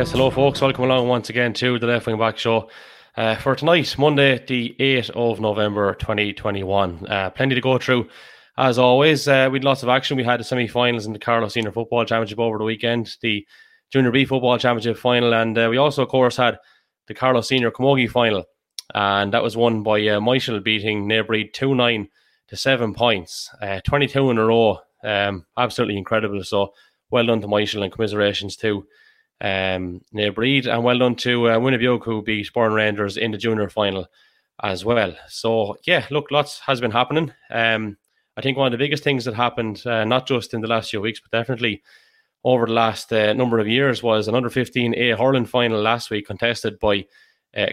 Yes, hello folks, welcome along once again to the Left Wing Back Show for tonight, Monday the 8th of November 2021. Plenty to go through as always. We had lots of action. We had the semi-finals in the Carlow Senior Football Championship over the weekend, the Junior B Football Championship final, and we also of course had the Carlow Senior Camogie final, and that was won by Myshall beating Naomh Bríd 2-9 to 7 points, 22 in a row. Absolutely incredible. So well done to Myshall, and commiserations to Naomh Bríd, and well done to Winnipeg, who beat Bourne Rangers in the junior final as well. So yeah, look, lots has been happening. I think one of the biggest things that happened, not just in the last few weeks, but definitely over the last number of years, was an under-15A hurling final last week, contested by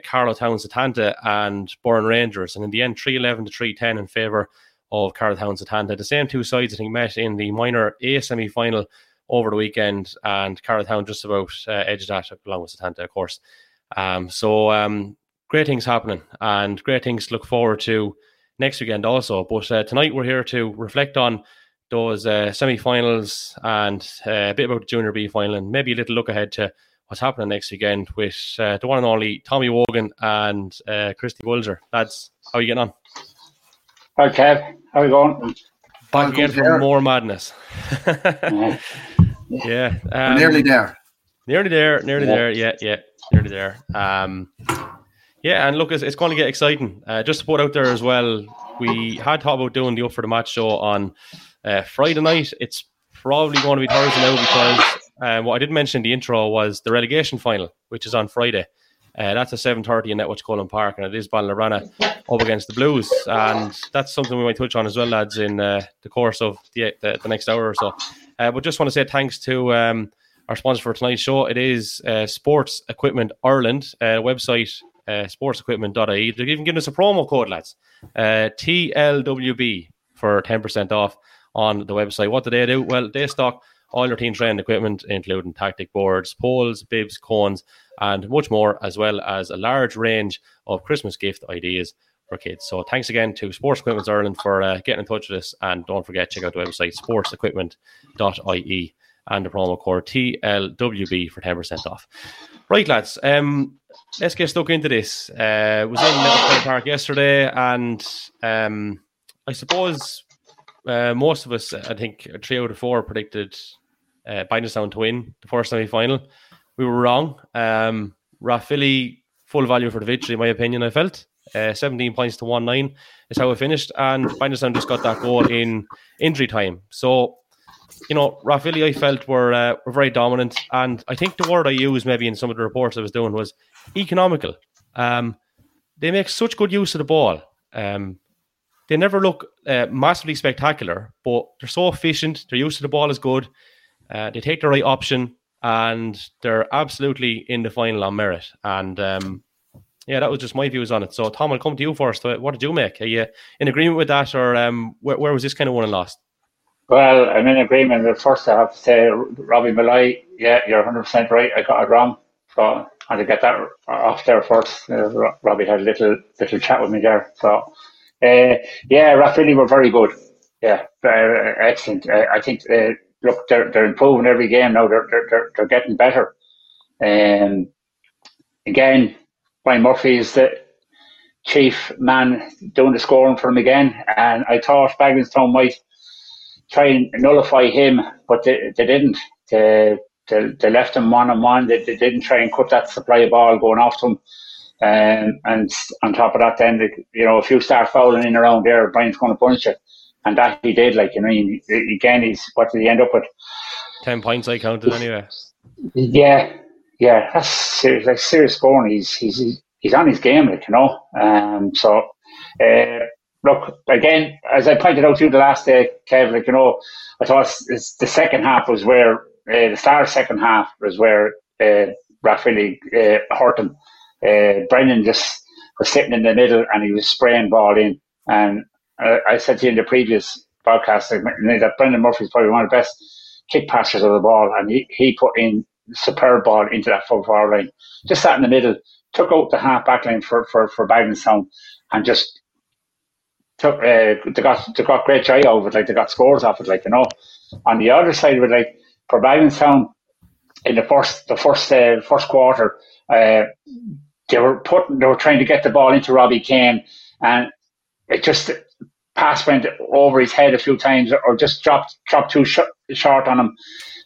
Carlow Town Sétanta and Bourne Rangers, and in the end 3-11 to 3-10 in favour of Carlow Town Sétanta. The same two sides, I think, met in the minor A semi-final over the weekend, and Carlow Town just about edged that, along with Sétanta, of course. So great things happening, and great things to look forward to next weekend also. But tonight we're here to reflect on those semi-finals and a bit about the Junior B final, and maybe a little look ahead to what's happening next weekend with the one and only Tommy Wogan and Christy Bulger. Lads, how are you getting on? Hi, Kev. How are you going? Back again for more madness. Yeah. Nearly there. Nearly there. Yeah, and look, it's going to get exciting. Just to put out there as well, we had thought about doing the Up for the Match show on Friday night. It's probably going to be Thursday now, because what I didn't mention in the intro was the relegation final, which is on Friday. That's at 7:30 in Netwatch Cullen Park, and it is Ballerana up against the Blues, and that's something we might touch on as well, lads, in the course of the next hour or so. But just want to say thanks to our sponsor for tonight's show. It is Sports Equipment Ireland, website sportsequipment.ie. They're even giving us a promo code, lads, TLWB, for 10% off on the website. What do they do? Well, they stock all your team training equipment, including tactic boards, poles, bibs, cones, and much more, as well as a large range of Christmas gift ideas for kids. So thanks again to Sports Equipment Ireland for getting in touch with us, and don't forget, check out the website sportsequipment.ie and the promo code TLWB for 10% off. Right, lads, let's get stuck into this. Was in Netwatch Park yesterday, and I suppose most of us, I think 3 out of 4, predicted Binderstown to win the first semi-final. We were wrong. Rathvilly, full value for the victory, in my opinion, I felt. 17 points to 1-9 is how it finished, and Binderstown just got that goal in injury time. So, you know, Rathvilly, I felt, were very dominant, and I think the word I used maybe in some of the reports I was doing was economical. They make such good use of the ball. They never look massively spectacular, but they're so efficient, their use of the ball is good, they take the right option, and they're absolutely in the final on merit. And yeah, that was just my views on it. So Tom, I'll come to you first. What did you make? Are you in agreement with that, or where was this kind of won and lost? Well, I'm in agreement. But first, I have to say, Robbie Malloy, yeah, you're 100% right. I got it wrong. So I had to get that off there first. Robbie had a little chat with me there. So yeah, Rathvilly were very good. Yeah, excellent. I think look, they're improving every game now. They're getting better. Again, Brian Murphy is the chief man doing the scoring for him again. And I thought Bagenalstown might try and nullify him, but they didn't. They left him one on one. They didn't try and cut that supply of ball going off to him. And on top of that, then, you know, if you start fouling in around there, Brian's going to punish you. And that he did, like, you know, again, what did he end up with? 10 points, I counted anyway. Yeah, that's serious, like serious scoring. He's on his game, like, you know. So look, again, as I pointed out to you the last day, Kev, like, you know, I thought the second half was where, the start second half was where Rathvilly hurt him. Brennan just was sitting in the middle, and he was spraying ball in. And I said to you in the previous podcast that Brendan Murphy's probably one of the best kick passers of the ball, and he put in superb ball into that full forward line. Just sat in the middle, took out the half back line for Bagenalstown, and just took. They got great joy over it, like they got scores off it, like, you know. On the other side of it, like, for Bagenalstown, in the first quarter, they were trying to get the ball into Robbie Keane, and it just pass went over his head a few times, or just dropped too short on him.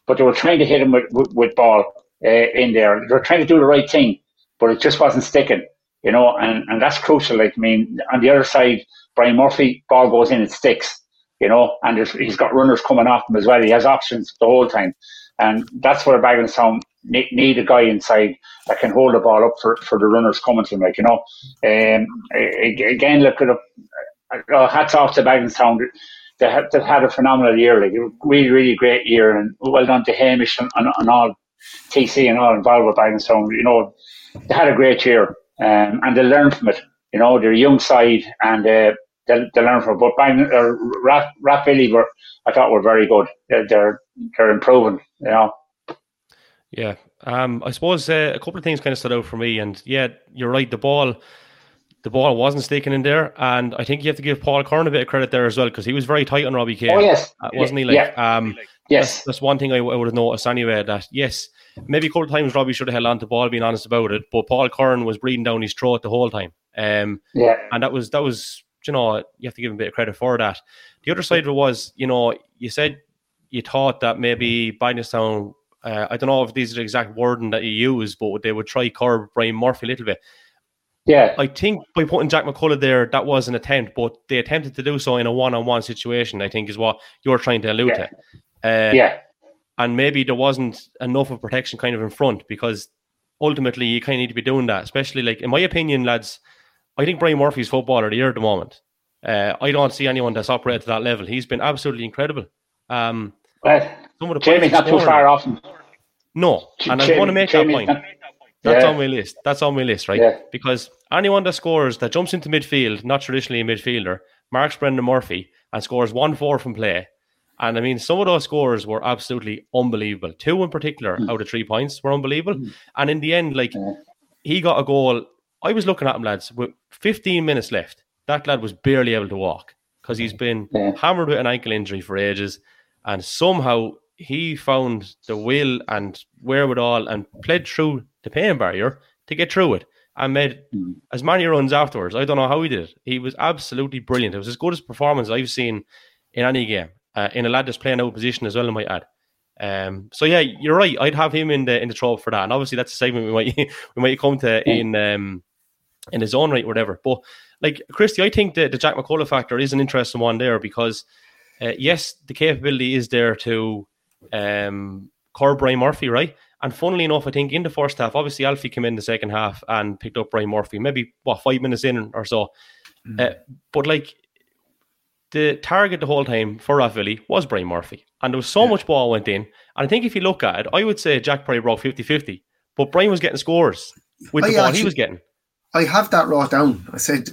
But they were trying to hit him with ball in there. They were trying to do the right thing, but it just wasn't sticking, you know. And that's crucial. Like, I mean, on the other side, Brian Murphy, ball goes in, it sticks, you know. And he's got runners coming off him as well. He has options the whole time, and that's where Bagenalstown need a guy inside that can hold the ball up for the runners coming to him, like, you know. Again, look at it. Hats off to Bagenalstown. They've had a phenomenal year, like a really, really great year, and well done to Hamish and all TC and all involved with Bagenalstown. You know, they had a great year, and they learned from it. You know, they're a young side, and they learn from it. But Rathvilly were, I thought, were very good. They're improving, you know. Yeah, I suppose a couple of things kind of stood out for me, and yeah, you're right. The ball wasn't sticking in there, and I think you have to give Paul Curran a bit of credit there as well, because he was very tight on Robbie Keane. Oh, yes. Wasn't he? Like, yeah. Yes. That's one thing I would have noticed anyway, that, yes, maybe a couple of times Robbie should have held on to the ball, being honest about it, but Paul Curran was breathing down his throat the whole time. Yeah. And that was, you know, you have to give him a bit of credit for that. The other side of it was, you know, you said you thought that maybe Bagenalstown, I don't know if these are the exact wording that you use, but they would try curb Brian Murphy a little bit. Yeah, I think by putting Jack McCullough there, that was an attempt, but they attempted to do so in a one-on-one situation, I think, is what you're trying to allude to. And maybe there wasn't enough of protection kind of in front, because ultimately you kind of need to be doing that, especially, like, in my opinion, lads, I think Brian Murphy's footballer of the year at the moment. I don't see anyone that's operated to that level. He's been absolutely incredible. Jamie's not too far off him. No, and I want to make that point. That's on my list. That's on my list, right? Yeah. Because anyone that scores, that jumps into midfield, not traditionally a midfielder, marks Brendan Murphy and scores 1-4 from play. And I mean, some of those scores were absolutely unbelievable. 2 in particular out of 3 points were unbelievable. And in the end, like, he got a goal. I was looking at him, lads, with 15 minutes left. That lad was barely able to walk, because he's been hammered with an ankle injury for ages. And somehow he found the will and wherewithal and played through the pain barrier to get through it, and made as many runs afterwards. I don't know how he did it. He was absolutely brilliant. It was as good as performance I've seen in any game, in a lad that's playing out position as well, I might add. So yeah, you're right. I'd have him in the trouble for that, and obviously that's a segment we might come to in his own right, whatever. But like, Christy, I think the Jack McCullough factor is an interesting one there, because yes, the capability is there to curb Brian Murphy, right? And funnily enough, I think in the first half, obviously Alfie came in the second half and picked up Brian Murphy, maybe, 5 minutes in or so. But like, the target the whole time for Rathvilly was Brian Murphy. And there was so much ball went in. And I think if you look at it, I would say Jack probably broke 50-50. But Brian was getting scores with the ball he was getting. I have that wrought down. I said,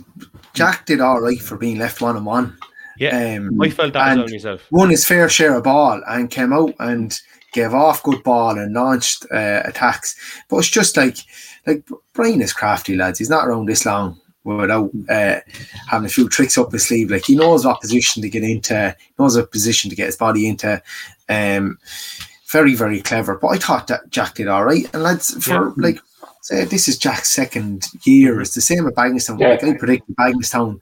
Jack did all right for being left one-on-one. Yeah, I felt that was on myself. Won his fair share of ball and came out and gave off good ball and launched attacks. But it's just like Brian is crafty, lads. He's not around this long without having a few tricks up his sleeve. Like, he knows what position to get into, knows what position to get his body into. Very, very clever. But I thought that Jack did all right. And lads, this is Jack's second year. It's the same with Bagenalstown. Yeah. Like, I predict Bagenalstown.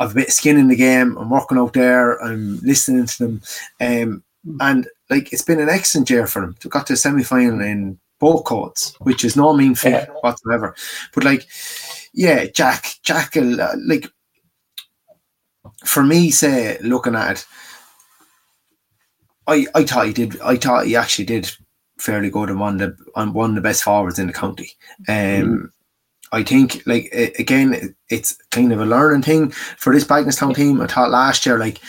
I've a bit of skin in the game. I'm working out there. I'm listening to them. And like, it's been an excellent year for them. They got to the semi-final in both codes, which is no mean feat whatsoever. But like, yeah, Jack, like, for me, say, looking at it, I thought he did. I thought he actually did fairly good and one of the best forwards in the county. I think, like, again, it's kind of a learning thing for this Bagenalstown team. I thought last year, like,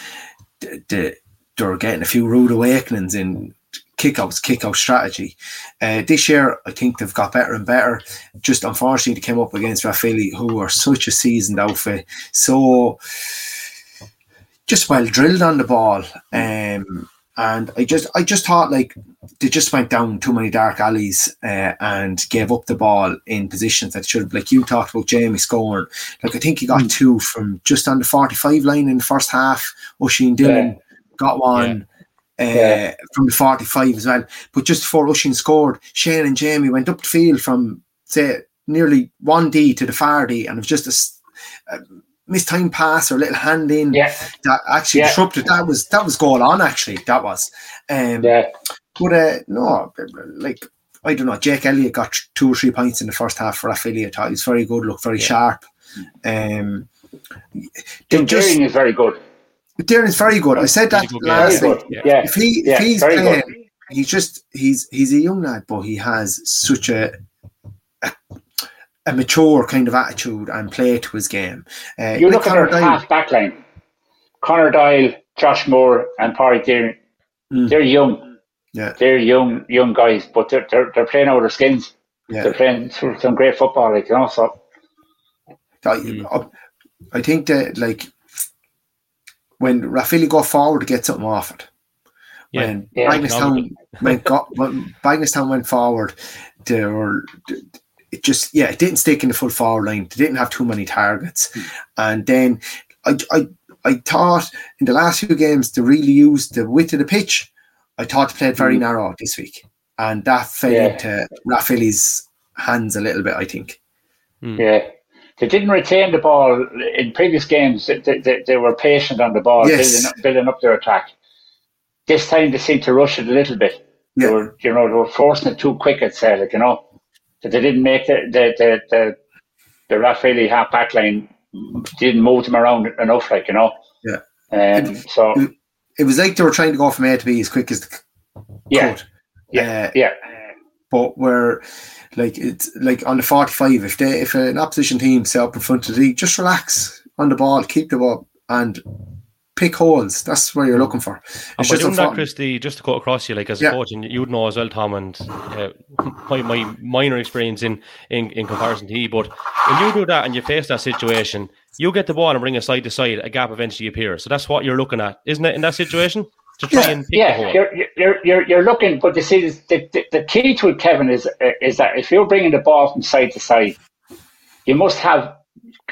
they were getting a few rude awakenings in kick-out strategy. This year, I think they've got better and better. Just, unfortunately, they came up against Rathvilly, who are such a seasoned outfit. So, just well drilled on the ball. And I just thought, like, they just went down too many dark alleys and gave up the ball in positions that should have. Like, you talked about Jamie scoring. Like, I think he got 2 from just on the 45 line in the first half. Oisin Dillon got one. from the 45 as well. But just before Usheen scored, Shane and Jamie went up the field from, say, nearly 1D to the far D, and it was just a mistimed pass or a little hand in that actually disrupted. That was goal on, actually. That was. But no, like, I don't know, Jake Elliott got 2 or 3 points in the first half for Rathvilly. I thought he was very good, looked very sharp. Deering is very good. Deering is very good. I said that last week. Yeah. If he's playing, he's a young lad, but he has such a mature kind of attitude and play to his game. You're like looking at the half back line. Conor Dyle, Josh Moore and Pádraig Deering. They're young. Yeah. They're young guys, but they're playing out their skins. Yeah. They're playing some great football, like, you know. So I think that, like, when Rathvilly go forward to get something off it, when Bagenalstown went forward, it didn't stick in the full forward line. They didn't have too many targets, and then I thought in the last few games to really use the width of the pitch. I thought they played very narrow this week, and that fell into Rathvilly's hands a little bit, I think. Mm. Yeah. They didn't retain the ball in previous games. They were patient on the ball, building up their attack. This time they seemed to rush it a little bit. Yeah. They were forcing it too quick. I'd say, like, you know, that they didn't make the Rathvilly half back line didn't move them around enough, like, you know. Yeah. So it was like they were trying to go from A to B as quick as they could. Yeah. Yeah. But we're like, it's like on the 45, if an opposition team set up in front of the league, just relax on the ball, keep the ball and pick holes. That's where you're looking for. And by doing that, Christy, just to cut across you, like, as a coach, and you would know as well, Tom, and my minor experience in comparison to you, but when you do that and you face that situation, you get the ball and bring it side to side, a gap eventually appears. So that's what you're looking at, isn't it, in that situation? You're looking, but you see, the key to it, Kevin, is that if you're bringing the ball from side to side, you must have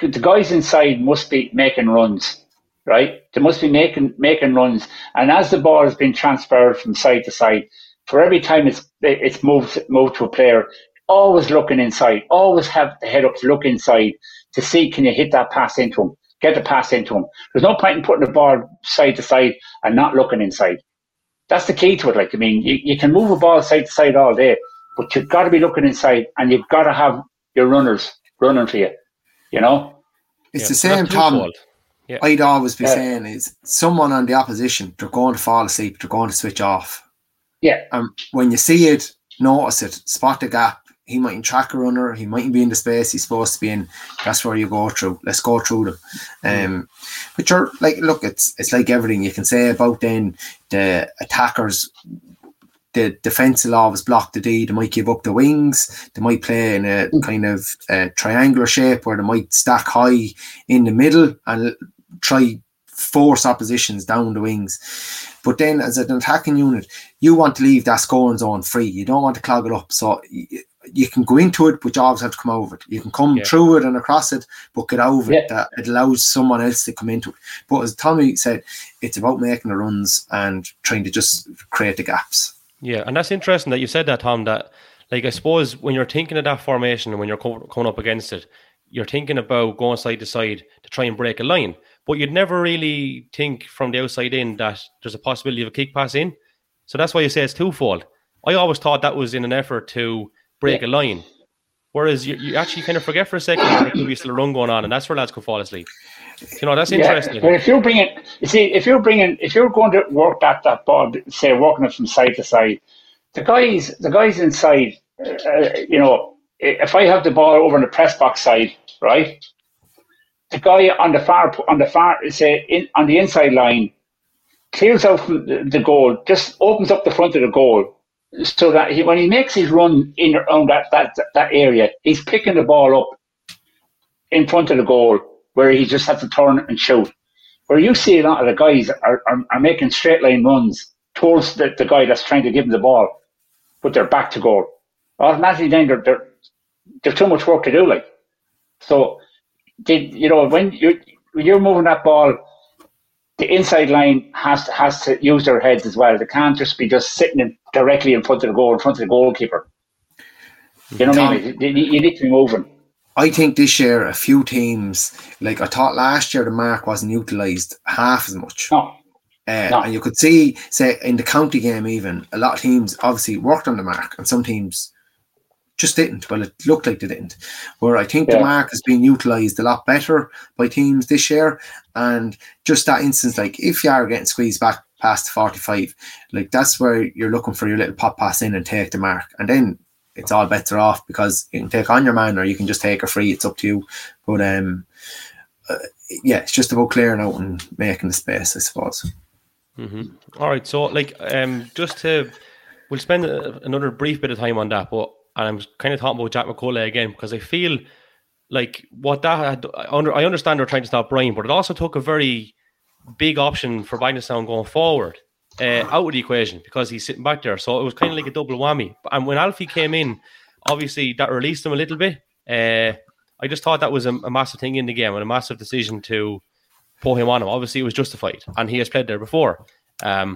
the guys inside must be making runs, right? They must be making runs, and as the ball has been transferred from side to side, for every time it's moved to a player, always looking inside, always have the head up to look inside to see, can you hit that pass into him? Get the pass into him. There's no point in putting the ball side to side and not looking inside. That's the key to it. Like, I mean, you can move a ball side to side all day, but you've got to be looking inside, and you've got to have your runners running for you. You know, it's the same, Tom. Yeah. I'd always be saying is someone on the opposition, they're going to fall asleep, they're going to switch off. Yeah. When you see it, notice it, spot the gap. He mightn't track a runner. He mightn't be in the space he's supposed to be in. That's where you go through. Let's go through them. But you're like, look, it's like everything you can say about then the attackers. The defence will always block the D. They might give up the wings. They might play in a kind of triangular shape where they might stack high in the middle and try force oppositions down the wings. But then as an attacking unit, you want to leave that scoring zone free. You don't want to clog it up. So you can go into it, but you always have to come over it. You can come through it and across it, but get over it. That it allows someone else to come into it. But as Tommy said, it's about making the runs and trying to just create the gaps. Yeah, and that's interesting that you said that, Tom, that, like, I suppose when you're thinking of that formation and when you're coming up against it, you're thinking about going side to side to try and break a line. But you'd never really think from the outside in that there's a possibility of a kick pass in. So that's why you say it's twofold. I always thought that was in an effort to break a line, whereas you actually kind of forget for a second there could be still a run going on, and that's where lads could fall asleep. You know, that's interesting. But if you're going to work that ball, say working it from side to side, the guys inside, you know, if I have the ball over on the press box side, right, the guy on the inside line clears out from the goal, just opens up the front of the goal, so that when he makes his run in around that area, he's picking the ball up in front of the goal where he just has to turn and shoot. Where you see a lot of the guys are making straight line runs towards the guy that's trying to give him the ball, but they're back to goal. Automatically then they're too much work to do, like. So, when you're moving that ball the inside line has to use their heads as well. They can't just be just sitting directly in front of the goal, in front of the goalkeeper. You know what I mean? You need to be moving. I think this year a few teams, like I thought last year the mark wasn't utilised half as much. No. And you could see, say, in the county game even, a lot of teams obviously worked on the mark and some teams just didn't. Well, it looked like they didn't. Where I think the mark has been utilised a lot better by teams this year. And just that instance, like if you are getting squeezed back past the 45, like that's where you're looking for your little pop pass in and take the mark. And then it's all better off because you can take on your man or you can just take a free. It's up to you. But it's just about clearing out and making the space, I suppose. Mm-hmm. All right, so like, we'll spend another brief bit of time on that, and I'm kind of talking about Jack McCullough again because I feel like I understand they're trying to stop Brian, but it also took a very big option for Bagenalstown going forward out of the equation because he's sitting back there, so it was kind of like a double whammy. And when Alfie came in, obviously that released him a little bit. I just thought that was a massive thing in the game and a massive decision to put him on him. Obviously, it was justified, and he has played there before. But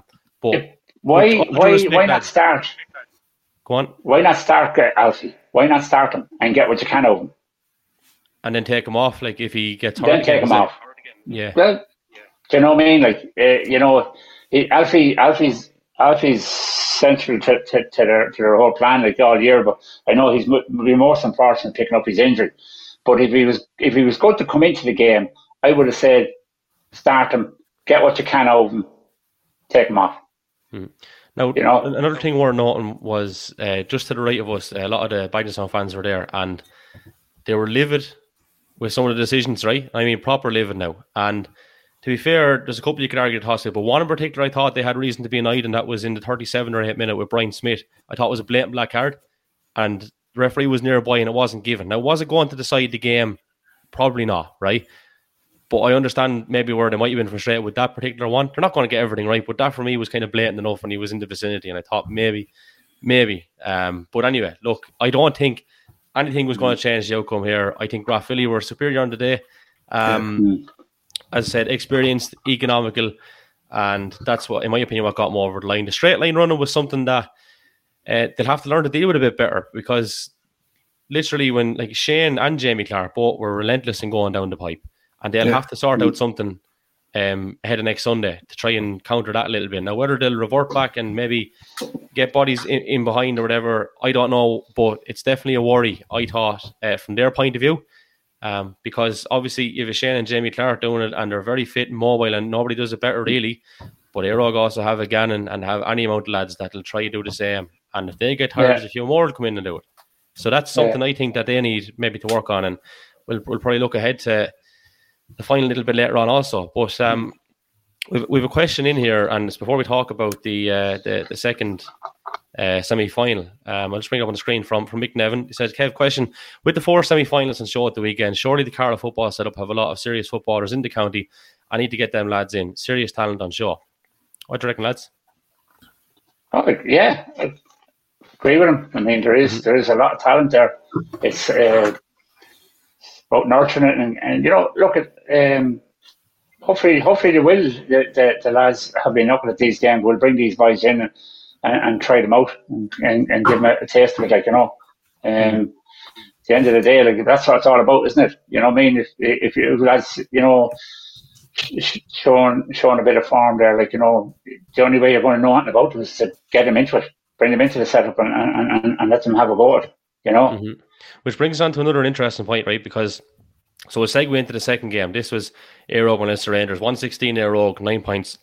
why not start? Go on. Why not start Alfie? Why not start him and get what you can of him, and then take him off? Like if he gets hurt, then take him off. Yeah. Well, do you know what I mean? Like Alfie's central to their whole plan, like all year. But I know he's be most unfortunate picking up his injury. But if he was good to come into the game, I would have said, start him, get what you can out of him, take him off. Mm. Now, you know? Another thing worth noting was just to the right of us, a lot of the Bagenalstown fans were there and they were livid with some of the decisions, right? I mean, proper livid now. And to be fair, there's a couple you could argue to toss it, but one in particular I thought they had reason to be annoyed, and that was in the 37 or 8 minute with Brian Smith. I thought it was a blatant black card and the referee was nearby and it wasn't given. Now, was it going to decide the game? Probably not, right? But I understand maybe where they might have been frustrated with that particular one. They're not going to get everything right, but that for me was kind of blatant enough when he was in the vicinity, and I thought maybe. But anyway, look, I don't think anything was going to change the outcome here. I think Rathvilly were superior on the day. As I said, experienced, economical, and that's what, in my opinion, what got them over the line. The straight line running was something that they'll have to learn to deal with a bit better, because literally when like Shane and Jamie Clark both were relentless in going down the pipe. And they'll have to sort out something ahead of next Sunday to try and counter that a little bit. Now, whether they'll revert back and maybe get bodies in behind or whatever, I don't know. But it's definitely a worry, I thought, from their point of view. Because obviously, if it's Shane and Jamie Clark doing it, and they're very fit and mobile, and nobody does it better, really. But Éire Óg also have a Gannon and have any amount of lads that'll try to do the same. And if they get tired, there's a few more will come in and do it. So that's something I think that they need maybe to work on. And we'll probably look ahead to the final little bit later on also, but we've a question in here, and it's before we talk about the second semi-final. I'll just bring it up on the screen from Mick Nevin. He says, Kev, question, with the four semi-finalists and show at the weekend, surely the Carlow football setup have a lot of serious footballers in the county. I need to get them lads in. Serious talent on show. What do you reckon, lads? Oh, yeah, I agree with him. I mean, there is a lot of talent there. It's about nurturing it, and you know, look at hopefully they will. The lads have been up at these games. We'll bring these boys in and try them out and give them a taste of it, like, you know. At the end of the day, like, that's what it's all about, isn't it? You know what I mean? If you lads, you know, showing a bit of form there, like, you know, the only way you're going to know anything about them is to get them into it, bring them into the setup, and let them have a go at it, you know. Mm-hmm. Which brings us on to another interesting point, right? Because, so we'll segue into the second game. This was Éire Óg and Leinster Rangers. 116 Éire Óg, 9 points,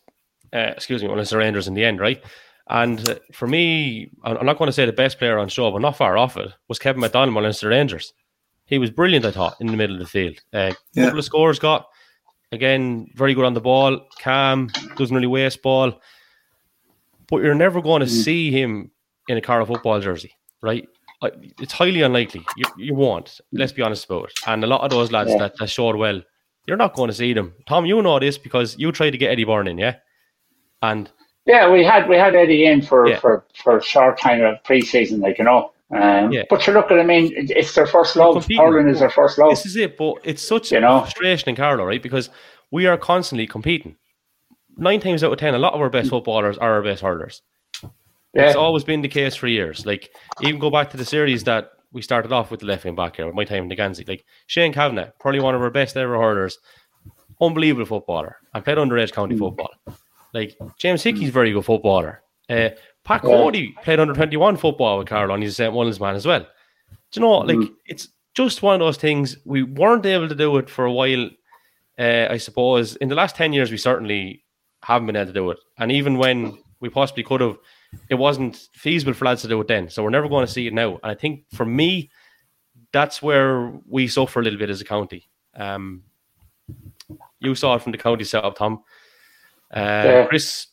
Leinster Rangers in the end, right? And for me, I'm not going to say the best player on show, but not far off it, was Kevin McDonald on Leinster Rangers. He was brilliant, I thought, in the middle of the field. Couple of scores got, again, very good on the ball, calm, doesn't really waste ball. But you're never going to see him in a Carlow football jersey, right? It's highly unlikely. You won't. Let's be honest about it. And a lot of those lads that showed well, you're not going to see them. Tom, you know this because you tried to get Eddie Byrne in, yeah? And we had Eddie in for a short time of pre-season, like, you know. But you look at, I mean, it's their first love. Ireland is their first love. This is it, but it's such a frustration in Carlow, right? Because we are constantly competing. nine times out of ten, a lot of our best footballers are our best hurlers. Yeah. It's always been the case for years. Like, even go back to the series that we started off with the left wing back here, with my time in the Gansey. Like, Shane Kavanagh, probably one of our best ever hurlers. Unbelievable footballer. I played underage county football. Like, James Hickey's a very good footballer. Pat Cody played under-21 football with Carlow, and he's a St. Mullins man as well. Do you know, like, it's just one of those things. We weren't able to do it for a while, I suppose. In the last 10 years, we certainly haven't been able to do it. And even when we possibly could have, it wasn't feasible for lads to do it then. So we're never going to see it now. And I think, for me, that's where we suffer a little bit as a county. You saw it from the county setup, Tom. Chris,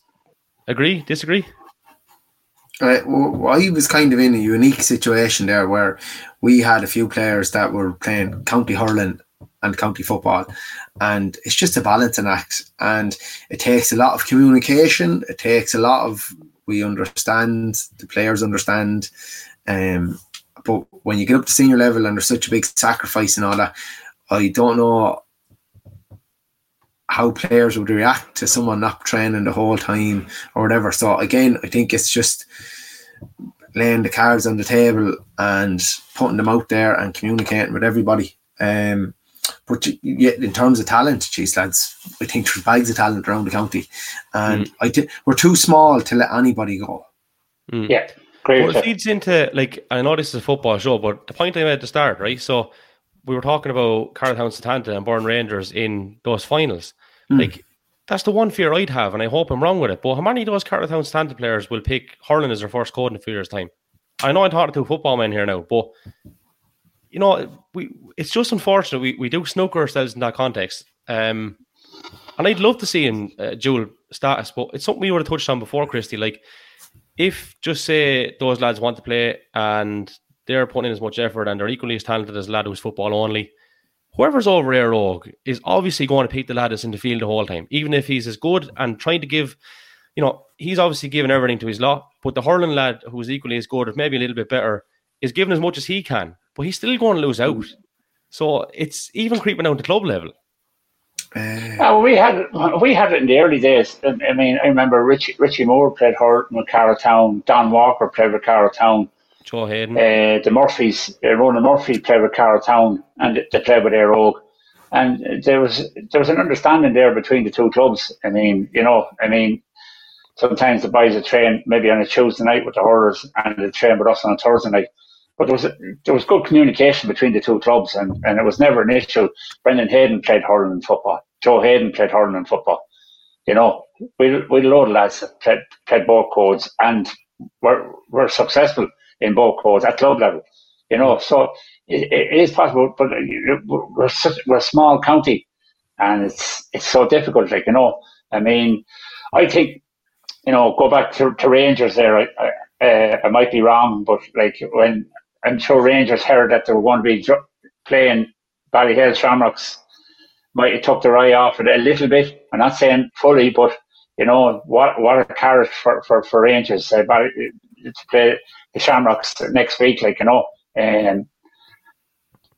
agree? Disagree? Well, I was kind of in a unique situation there where we had a few players that were playing county hurling and county football, and it's just a balancing act, and it takes a lot of communication. It takes a lot of, we understand, the players understand, but when you get up to senior level and there's such a big sacrifice and all that, I don't know how players would react to someone not training the whole time or whatever. So again, I think it's just laying the cards on the table and putting them out there and communicating with everybody. But yet, in terms of talent, geez, lads, I think there's bags of talent around the county, and we're too small to let anybody go. Yeah, great. Well, it leads into, like, I know this is a football show, but the point I made at the start, right? So we were talking about Carlow Town Sétanta and Bourne Rangers in those finals. Like, that's the one fear I'd have, and I hope I'm wrong with it, but how many of those Carlow Town Sétanta players will pick hurling as their first code in a few years' time? I know I'm talking to football men here now, but, you know, it's just unfortunate. We do snooker ourselves in that context. And I'd love to see in dual status, but it's something we would have touched on before, Christy. Like, if, just say, those lads want to play and they're putting in as much effort and they're equally as talented as a lad who's football only, whoever's over Éire Óg is obviously going to pick the lad that's in the field the whole time, even if he's as good and trying to give, you know, he's obviously giving everything to his lot, but the hurling lad who's equally as good, if maybe a little bit better, is giving as much as he can, but he's still going to lose out. So it's even creeping down to club level. We had it in the early days. I mean, I remember Richie Moore played hurling with Carlow Town. Don Walker played with Carlow Town. Joe Hayden. The Murphys, Ronan Murphy played with Carlow Town, and they played with Éire Óg. And there was an understanding there between the two clubs. I mean, you know, sometimes the boys would train maybe on a Tuesday night with the hurlers, and they train with us on a Thursday night. But there was good communication between the two clubs, and it was never an issue. Brendan Hayden played hurling and football. Joe Hayden played hurling and football. You know, we had a load of lads that played both codes, and were successful in both codes at club level. You know, so it is possible, but we're a small county, and it's so difficult. Like, you know, I mean, I think, you know, go back to Rangers there. I might be wrong, but like, when I'm sure Rangers heard that they were going to be playing Ballyhale Shamrocks, might have took their eye off it a little bit. I'm not saying fully, but, you know, what a carrot for Rangers to play the Shamrocks next week, like, you know, and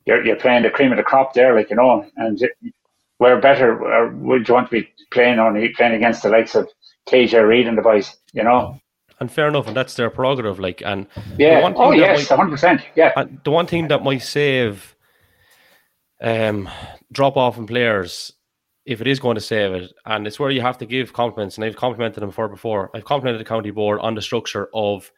you're playing the cream of the crop there, like, you know, and where better would you want to be playing against the likes of KJ Reid and the boys, you know. And fair enough, and that's their prerogative. Like, and yeah, oh yes, 100%. Yeah, and the one thing that might save drop off in players, if it is going to save it, and it's where you have to give compliments, and I've complimented them before. I've complimented the county board on the structure of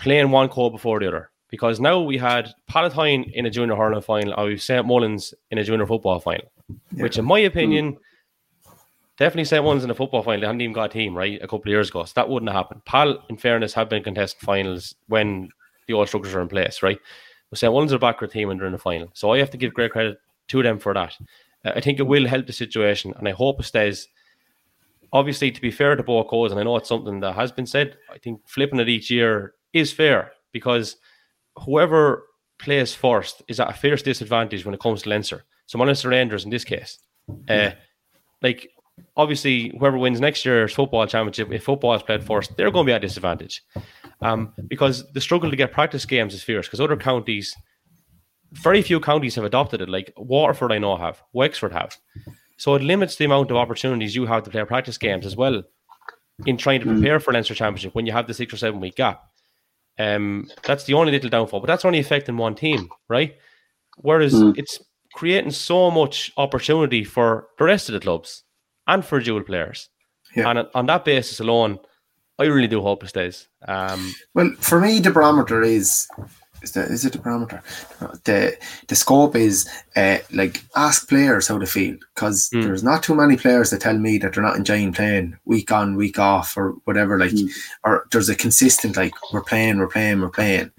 playing one code before the other, because now we had Palatine in a junior hurling final, or we've St. Mullins in a junior football final, which, in my opinion. Definitely St. Mullins in the football final. They hadn't even got a team, right, a couple of years ago. So that wouldn't have happened. Pal, in fairness, have been contesting finals when the old structures are in place, right? But St. Mullins are back with a team and they're in the final. So I have to give great credit to them for that. I think it will help the situation, and I hope it stays. Obviously, to be fair to both codes, and I know it's something that has been said, I think flipping it each year is fair, because whoever plays first is at a fierce disadvantage when it comes to Leinster. So Leinster Rangers in this case. Like, obviously, whoever wins next year's football championship, if football is played first, they're going to be at a disadvantage, because the struggle to get practice games is fierce, because other counties, very few counties have adopted it. Like Waterford, I know, have. Wexford have. So it limits the amount of opportunities you have to play practice games as well in trying to prepare for Leinster Championship when you have the 6 or 7 week gap. That's the only little downfall, but that's only affecting one team, right? Whereas it's creating so much opportunity for the rest of the clubs and for dual players. Yeah. And on that basis alone, I really do hope it stays. Well, for me, the barometer is it the barometer? The scope is like, ask players how they feel, because there's not too many players that tell me that they're not enjoying playing week on, week off, or whatever. Like, or there's a consistent like we're playing. And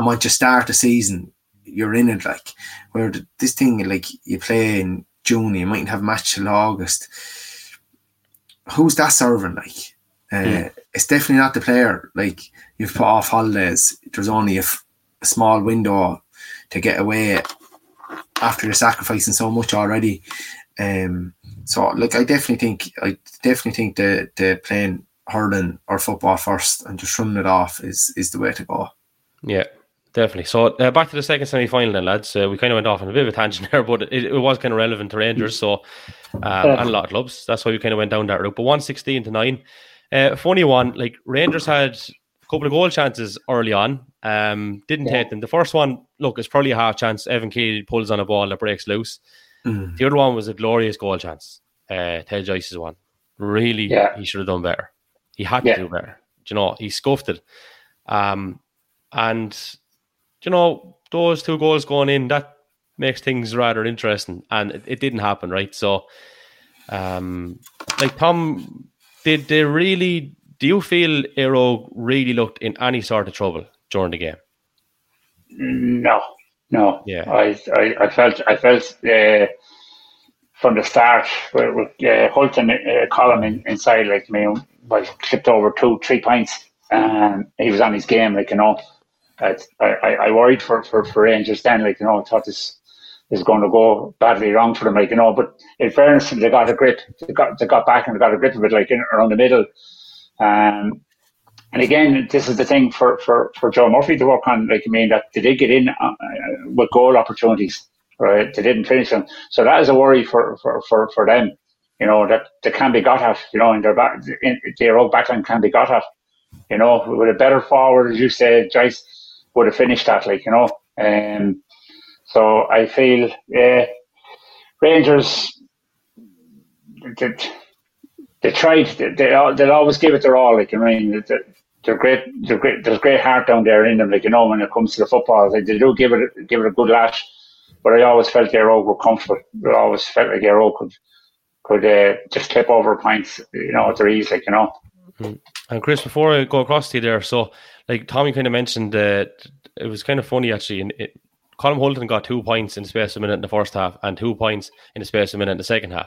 once you start the season, you're in it. Like, where this thing, like, you play in June, you mightn't have a match till August. Who's that serving? Like, it's definitely not the player. Like, you've put off holidays. There's only a small window to get away after you're sacrificing so much already. So, like, I definitely think the playing hurling or football first and just running it off is the way to go. Yeah, definitely. So back to the second semi-final then, lads. We kind of went off on a bit of a tangent there, but it was kind of relevant to Rangers, so and a lot of clubs. That's why we kind of went down that route. But 116-9, funny one. Like, Rangers had a couple of goal chances early on. Didn't take them. The first one, look, it's probably a half chance. Evan Keely pulls on a ball that breaks loose. The other one was a glorious goal chance. Ted Joyce's one. Really, he should have done better. He had to do better. Do you know, he scuffed it. You know, those two goals going in, that makes things rather interesting. And it didn't happen, right? So, like, Tom, did they really... Do you feel Éire Óg really looked in any sort of trouble during the game? No. Yeah. I felt from the start, with Hulton Colm inside, like, me, I clipped over 2-3 points, and he was on his game, like, you know. I worried for Rangers then, like, you know. I thought this is going to go badly wrong for them, like, you know. But in fairness, they got a grip. They got back and they got a grip of it, like, in, around the middle. And again, this is the thing for Joe Murphy to work on. Like, I mean, that they did get in with goal opportunities, right? They didn't finish them, so that is a worry for them. You know, that they can be got at. You know, in their back, their own backline can be got at. You know, with a better forward, as you said, Joyce would have finished that, like, you know. So I feel Rangers they tried. They'll always give it their all, like, you know. I mean, they're great. There's great heart down there in them, like, you know. When it comes to the football, like, they do give it a good lash. But I always felt Éire Óg were comfortable. I always felt like Éire Óg could just clip over points, you know, at their ease, like, you know. And Chris, before I go across to you there, so, like, Tommy kind of mentioned that it was kind of funny, actually. Colm Hulton got 2 points in the space of a minute in the first half and 2 points in the space of a minute in the second half.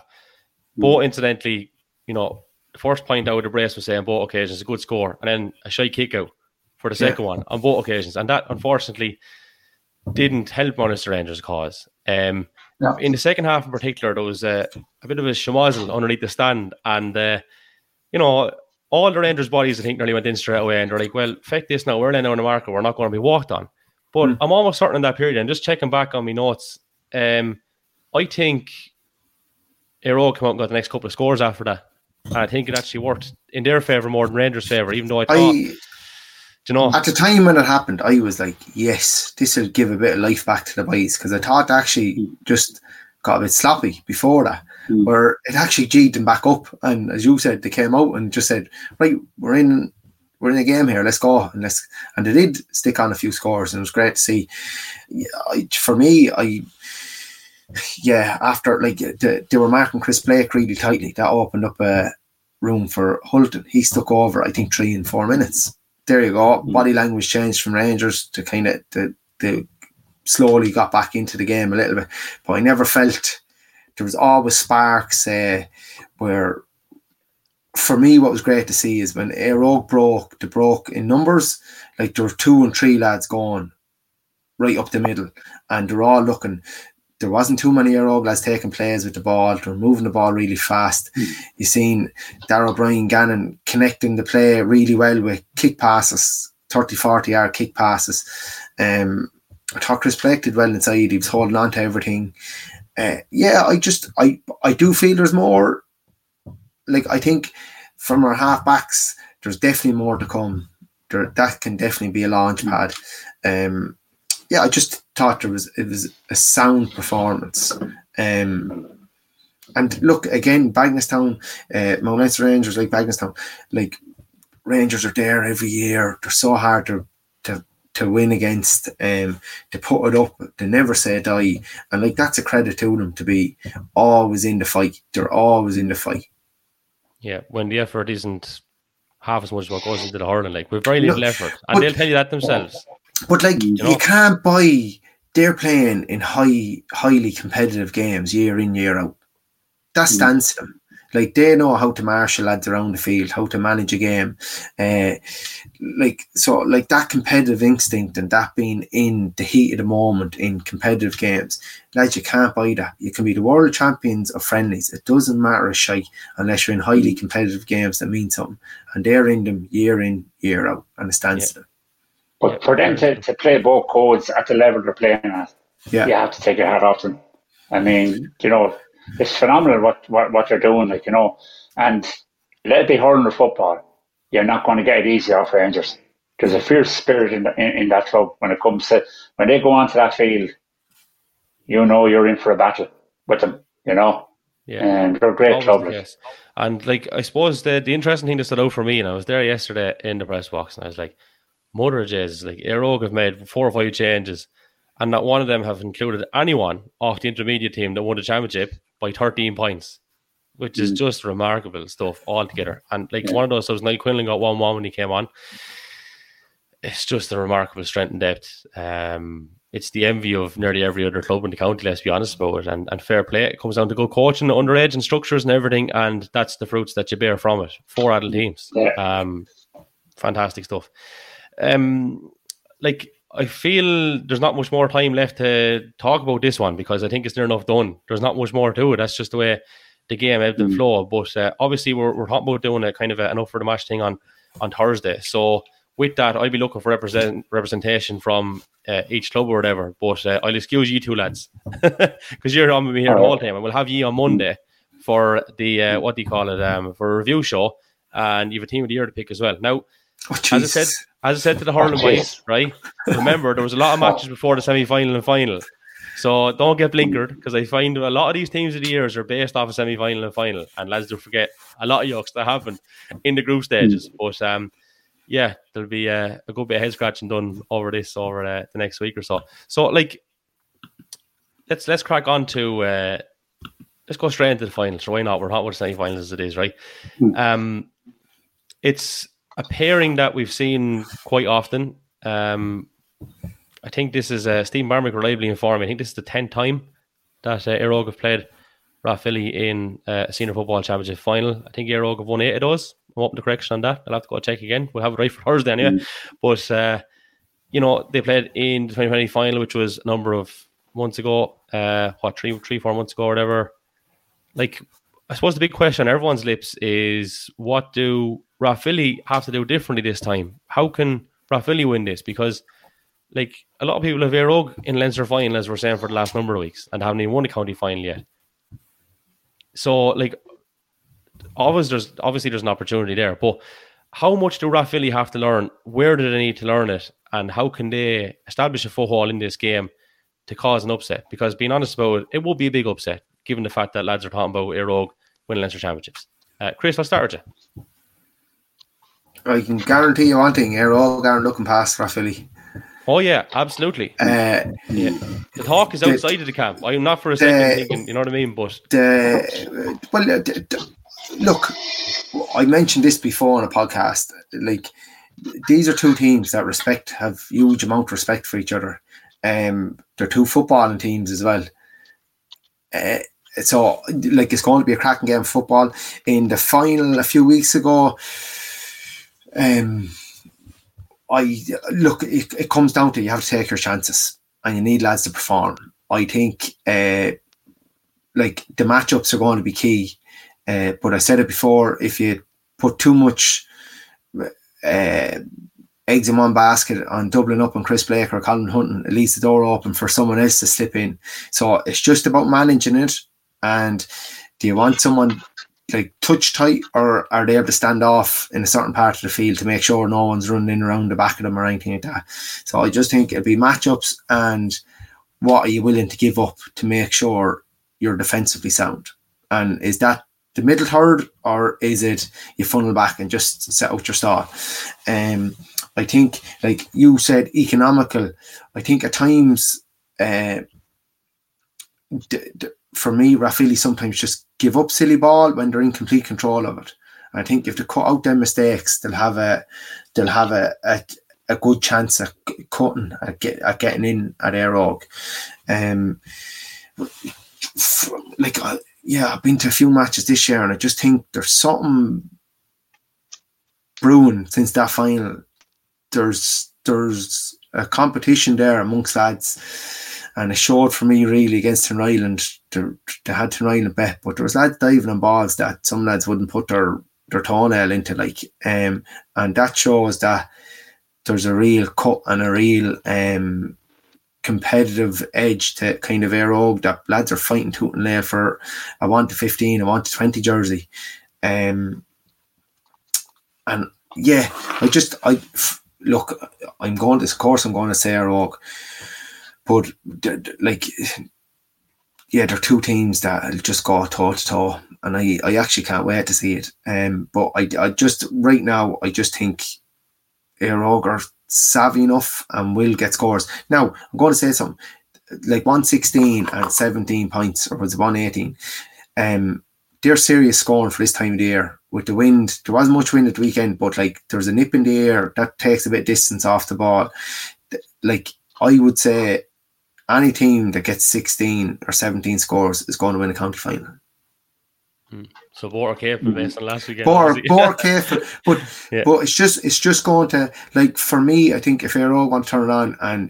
Both, incidentally, you know, the first point out of the brace was saying on both occasions, a good score, and then a shy kick out for the second one on both occasions. And that, unfortunately, didn't help Leinster Rangers' cause. In the second half in particular, there was a bit of a shemozzle underneath the stand, and, you know, all the Rangers' bodies, I think, nearly went in straight away, and they're like, well, feck this now, we're laying down the marker, we're not going to be walked on. But I'm almost certain in that period, and just checking back on my notes, I think Éire Óg came out and got the next couple of scores after that. And I think it actually worked in their favour more than Rangers' favour, even though I thought, do you know... At the time when it happened, I was like, yes, this will give a bit of life back to the boys, because I thought they actually just got a bit sloppy before that. Where it actually G'd them back up, and as you said, they came out and just said, right, we're in a game here, let's go. And they did stick on a few scores, and it was great to see. For me, after, like, they were marking Chris Blake really tightly, that opened up a room for Hulton. He stuck over, I think, 3 and 4 minutes. There you go. Body language changed from Rangers to kind of, they slowly got back into the game a little bit, but I never felt... There was always sparks where, for me, what was great to see is when Éire Óg broke, they broke in numbers. Like, there were 2 and 3 lads going right up the middle, and they're all looking. There wasn't too many Éire Óg lads taking plays with the ball. They were moving the ball really fast. You've seen Darrell Bryan Gannon connecting the play really well with kick passes, 30, 40-yard kick passes. I thought Chris Blake did well inside. He was holding on to everything. I do feel there's more. Like, I think from our halfbacks, there's definitely more to come. That can definitely be a launch pad. I just thought it was a sound performance. And look, again, Bagenalstown, Mount Leinster Rangers, like Bagenalstown, like Rangers are there every year. They're so hard to win against, to put it up, to never say die. And like, that's a credit to them, to be always in the fight. They're always in the fight. Yeah, when the effort isn't half as much as what goes into the hurling, like, with very little effort. And they'll tell you that themselves. But like, you can't buy, they're playing in highly competitive games year in, year out. That stands to them. Like, they know how to marshal lads around the field, how to manage a game. That competitive instinct and that being in the heat of the moment in competitive games, lads, you can't buy that. You can be the world champions of friendlies. It doesn't matter a shite unless you're in highly competitive games that mean something. And they're in them year in, year out, and it stands to them. But for them to play both codes at the level they're playing at, you have to take your hat off them. I mean, it's phenomenal what they're doing, like, and let it be hurling or football, you're not going to get it easy off Rangers. There's a fierce spirit in that club when it comes to, when they go onto that field, you're in for a battle with them, and they're a great club. Yes. And like, I suppose the interesting thing that stood out for me, and I was there yesterday in the press box, and I was like, mother of Jesus, like, Éire Óg have made 4 or 5 changes, and not one of them have included anyone off the intermediate team that won the championship by 13 points, which is just remarkable stuff altogether. And like, one of those, Niall Quinlan got 1-1 when he came on. It's just a remarkable strength and depth. It's the envy of nearly every other club in the county, let's be honest about it. And fair play, it comes down to good coaching, underage and structures and everything, and that's the fruits that you bear from it. 4 adult teams. Yeah. Fantastic stuff. I feel there's not much more time left to talk about this one, because I think it's near enough done. There's not much more to it. That's just the way the game ebbed and flowed. But obviously, we're talking about doing a kind of an up for the match thing on Thursday. So with that, I'll be looking for representation from each club or whatever. But I'll excuse you two lads, because you're on with me here all the time. And we'll have you on Monday for the, for a review show. And you have a team of the year to pick as well. Now, as I said to the hurling boys, right? Remember, there was a lot of matches before the semi-final and final. So don't get blinkered, because I find a lot of these teams of the years are based off of semi-final and final. And lads, don't forget, a lot of yucks that happened in the group stages. But there'll be a good bit of head-scratching done over this over the next week or so. So, like, let's crack on to... let's go straight into the finals. Why not? We're not with semi-finals as it is, right? It's... a pairing that we've seen quite often. I think this is Stephen Barmick reliably informed me. I think this is the 10th time that Éire Óg have played Rathvilly in a senior football championship final. I think Éire Óg have won 8 of those. I'm open to correction on that. I'll have to go check again. We'll have it right for Thursday anyway. But they played in the 2020 final, which was a number of months ago. 3-4 months ago or whatever. Like, I suppose the big question on everyone's lips is, what do Rathvilly have to do differently this time? How can Rathvilly win this? Because, like, a lot of people have Éire Óg in Leinster final, as we're saying, for the last number of weeks, and haven't even won the county final yet. So, like, obviously there's an opportunity there, but how much do Rathvilly have to learn? Where do they need to learn it? And how can they establish a foothold in this game to cause an upset? Because, being honest about it, it will be a big upset, given the fact that lads are talking about Éire Óg winning Leinster championships. Chris, I'll start with you. I can guarantee you one thing, Éire Óg aren't looking past Rathvilly. Oh yeah, absolutely. The talk is outside of the camp. I'm not for a second thinking, you know what I mean? But look, I mentioned this before on a podcast. Like, these are two teams that have huge amount of respect for each other. They're two footballing teams as well. So, like, it's going to be a cracking game of football. In the final a few weeks ago, it comes down to, you have to take your chances and you need lads to perform. I think the matchups are going to be key, but I said it before, if you put too much eggs in one basket on doubling up on Chris Blake or Colm Hulton, it leaves the door open for someone else to slip in. So it's just about managing it. And do you want someone like touch tight, or are they able to stand off in a certain part of the field to make sure no one's running in around the back of them or anything like that? So I just think it'll be matchups and what are you willing to give up to make sure you're defensively sound? And is that the middle third, or is it you funnel back and just set out your start? I think, like you said, economical. I think at times, for me, Rathvilly sometimes just give up silly ball when they're in complete control of it. I think if they cut out their mistakes, they'll have a good chance at cutting, at getting in at Éire Óg. I've been to a few matches this year, and I just think there's something brewing since that final. There's a competition there amongst lads, and it showed for me really against Ton Island. They had Ton Island bet, but there was lads diving on balls that some lads wouldn't put their toenail into, and that shows that there's a real cut and a real competitive edge to kind of Éire Óg, that lads are fighting tooth and nail for a 1-15, a 1-20 jersey. I'm going to say Éire Óg, but there are two teams that'll just go toe to toe, and I actually can't wait to see it. But I just think Éire Óg are savvy enough and will get scores. Now, I'm going to say something like 116 and 17 points, or was it 118? They're serious scoring for this time of the year. With the wind, there wasn't much wind at the weekend, but there's a nip in the air that takes a bit of distance off the ball. I would say any team that gets 16 or 17 scores is going to win a county final. So Bore careful based on last weekend. Bore careful, but it's just going to, for me, I think if Éire Óg want to turn it on and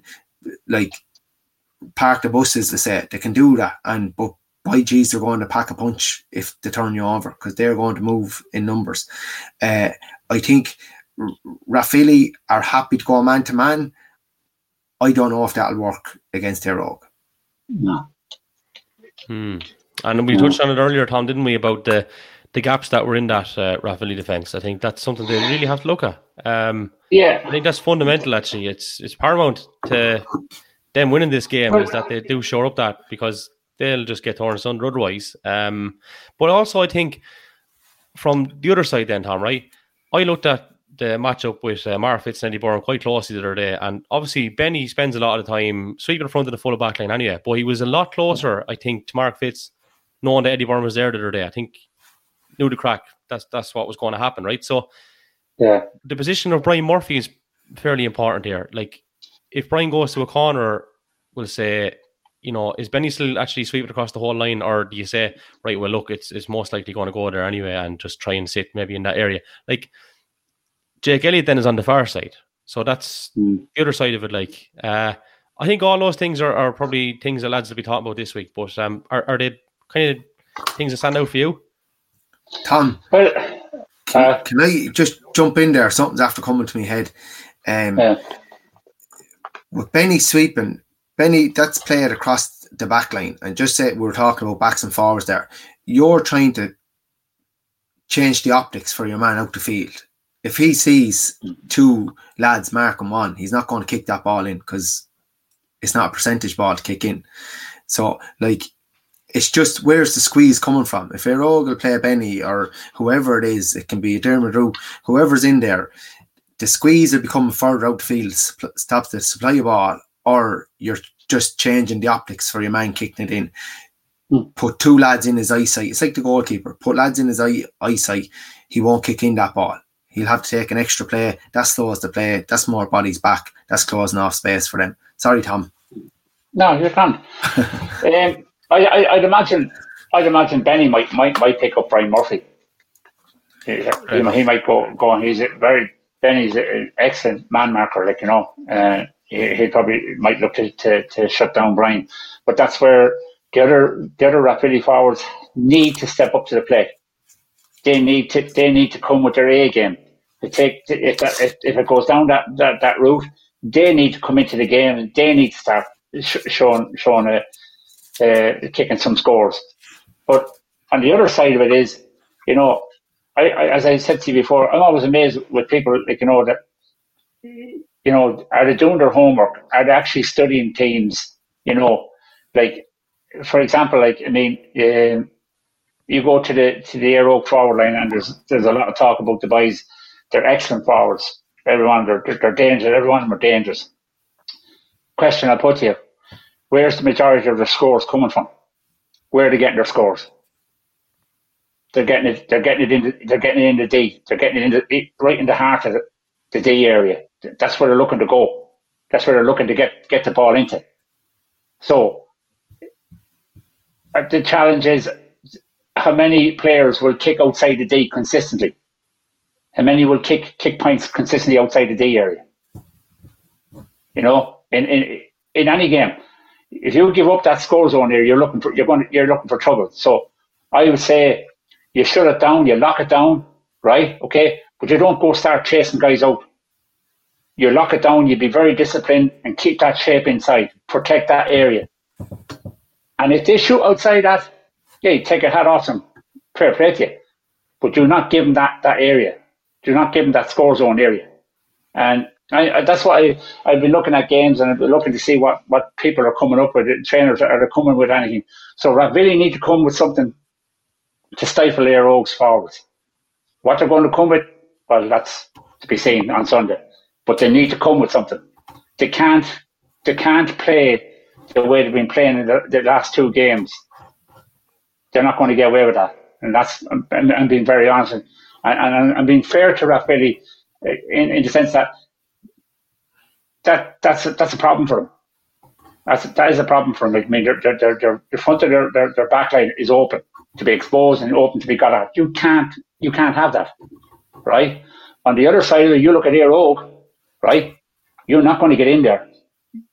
park the buses, they say they can do that, but by geez, they're going to pack a punch if they turn you over, because they're going to move in numbers. I think Rathvilly are happy to go man to man. I don't know if that'll work against Éire Óg. No. And we touched on it earlier, Tom, didn't we, about the gaps that were in that Rathvilly defence. I think that's something they really have to look at. I think that's fundamental, actually. It's paramount to them winning this game, is that they do shore up that, because they'll just get torn asunder otherwise. But also, I think, from the other side then, Tom, right, I looked at the matchup with Mara Fitz and Eddie Byrne quite closely the other day, and obviously Benny spends a lot of the time sweeping in front of the full back line anyway, but he was a lot closer, I think, to Mark Fitz, knowing that Eddie Byrne was there the other day. I think knew the crack. That's what was going to happen, right? So the position of Brian Murphy is fairly important here. If Brian goes to a corner, we'll say, is Benny still actually sweeping across the whole line, or do you say, right, well, look, it's most likely going to go there anyway and just try and sit maybe in that area? Jake Elliott then is on the far side. So that's the other side of it. I think all those things are probably things that lads will be talking about this week, but are they kind of things that stand out for you? Tom, can I just jump in there? Something's after coming to my head. With Benny sweeping, that's played across the back line, and just say we were talking about backs and forwards there. You're trying to change the optics for your man out the field. If he sees two lads marking one, he's not going to kick that ball in, because it's not a percentage ball to kick in. So, it's just, where's the squeeze coming from? If Éire Óg will play Benny or whoever it is, it can be a Dermot Rowe, whoever's in there, the squeeze will be coming further out the field, stops the supply of ball, or you're just changing the optics for your man kicking it in. Put two lads in his eyesight. It's like the goalkeeper. Put lads in his eyesight. He won't kick in that ball. He'll have to take an extra play. That slows the play. That's more bodies back. That's closing off space for them. Sorry, Tom. No, you're fine. I'd imagine Benny might pick up Brian Murphy. He might go on. Benny's an excellent man marker. He probably might look to shut down Brian. But that's where the other Rathvilly forwards need to step up to the plate. They need to come with their A game. if it goes down that route, they need to come into the game and they need to start kicking some scores. But on the other side of it is, you know, I as I said to you before, I'm always amazed with people, like, you know, that, you know, are they doing their homework? Are they actually studying teams? You know, like, for example, like, I mean, you go to the Éire Óg forward line, and there's a lot of talk about the boys. They're excellent forwards. Every one of them, they're dangerous. Every one of them are dangerous. Question I'll put to you: where's the majority of the scores coming from? Where are they getting their scores? They're getting it in the D. They're getting it right in the heart of the D area. That's where they're looking to go. That's where they're looking to get the ball into. So the challenge is, how many players will kick outside the D consistently? How many will kick points consistently outside the D area? You know, in any game, if you give up that score zone area, you're looking for trouble. So I would say you shut it down, you lock it down, right? Okay, but you don't go start chasing guys out. You lock it down, you be very disciplined and keep that shape inside, protect that area. And if they shoot outside that, yeah, you take your hat off them, fair play to you. But do not give them that area. Do not give them that score zone area. And that's what I've been looking at games, and I've been looking to see what people are coming up with, trainers are coming with anything. So Rathvilly need to come with something to stifle Éire Óg's forwards. What they're going to come with, well, that's to be seen on Sunday. But they need to come with something. They can't play the way they've been playing in the last two games. They're not going to get away with that. And that's, I'm being very honest, and I'm being fair to Rathvilly in the sense that's a problem for them. That is a problem for them. I mean, the front of their back line is open to be exposed and open to be got at. You can't have that, right? On the other side of it, you look at Éire Óg, right? You're not going to get in there.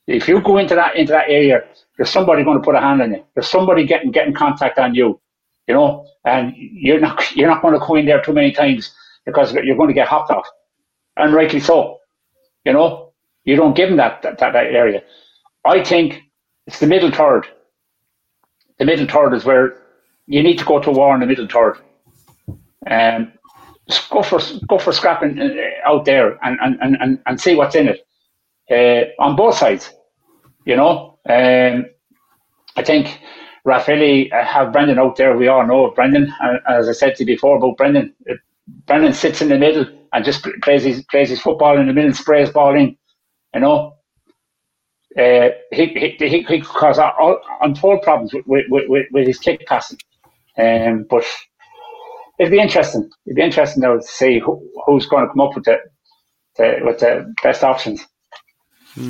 If you go into that area, there's somebody going to put a hand on you. There's somebody getting contact on you, you know, and you're not going to go in there too many times because you're going to get hopped off, and rightly so, you know. You don't give them that area. I think it's the middle third. The middle third is where you need to go to war in the middle third. Go for scrapping out there and see what's in it on both sides, you know. I think Rathvilly have Brendan out there. We all know of Brendan, as I said to you before about Brendan. Brendan sits in the middle and just plays his football in the middle, and sprays ball in, you know. He could cause all untold problems with his kick passing, but. It'd be interesting. It'd be interesting though to see who's going to come up with the best options.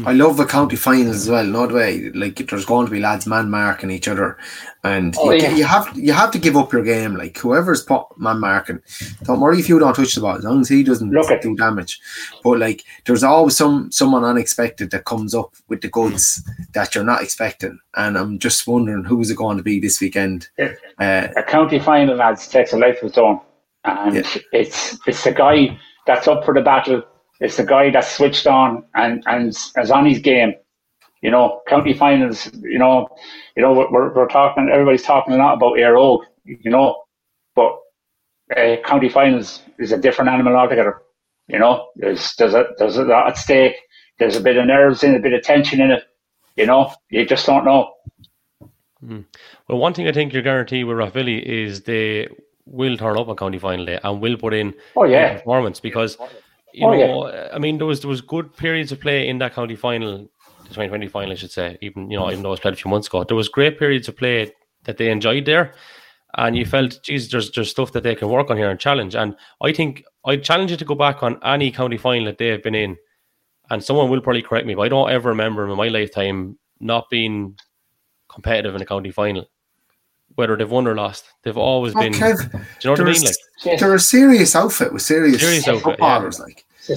I love the county finals as well. No way, like there's going to be lads man marking each other, and you have to give up your game. Like whoever's man marking, don't worry if you don't touch the ball as long as he doesn't do damage. But like there's always someone unexpected that comes up with the goods that you're not expecting, and I'm just wondering who's it going to be this weekend. A county final, lads, takes a life of its own, and it's the guy that's up for the battle. It's the guy that's switched on and is on his game, you know. County finals, you know. We're talking. Everybody's talking a lot about Éire Óg, you know, but county finals is a different animal altogether. You know, there's a lot at stake. There's a bit of nerves in it, a bit of tension in it. You know, you just don't know. Mm. Well, one thing I think you're guaranteed with Rathvilly is they will turn up on county final day and will put in a performance because. You know, I mean, there was good periods of play in that county final, the 2020 final, I should say, even though it was played a few months ago. There was great periods of play that they enjoyed there. And you felt, geez, there's stuff that they can work on here and challenge. And I think I'd challenge you to go back on any county final that they've been in. And someone will probably correct me, but I don't ever remember in my lifetime not being competitive in a county final. Whether they've won or lost, they've always been. Kev, do you know what I mean? Like, they're a serious outfit with serious footballers. Outfit, yeah.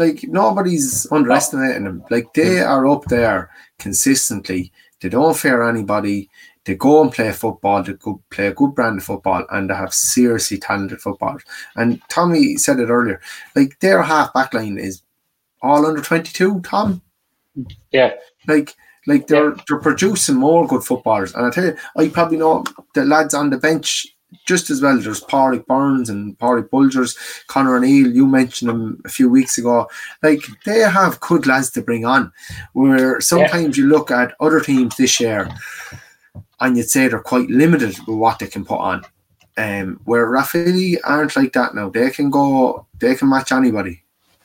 Like nobody's underestimating them. Like they are up there consistently. They don't fear anybody. They go and play football, they go play a good brand of football, and they have seriously talented footballers. And Tommy said it earlier, like their half back line is all under 22, Tom. Yeah. Like they're producing more good footballers. And I tell you, I probably know the lads on the bench just as well. There's Pádraig Burns and Pádraig Bulgers, Conor O'Neill, you mentioned them a few weeks ago. Like they have good lads to bring on, where sometimes you look at other teams this year and you'd say they're quite limited with what they can put on. Where Rathvilly aren't like that now. They can match anybody.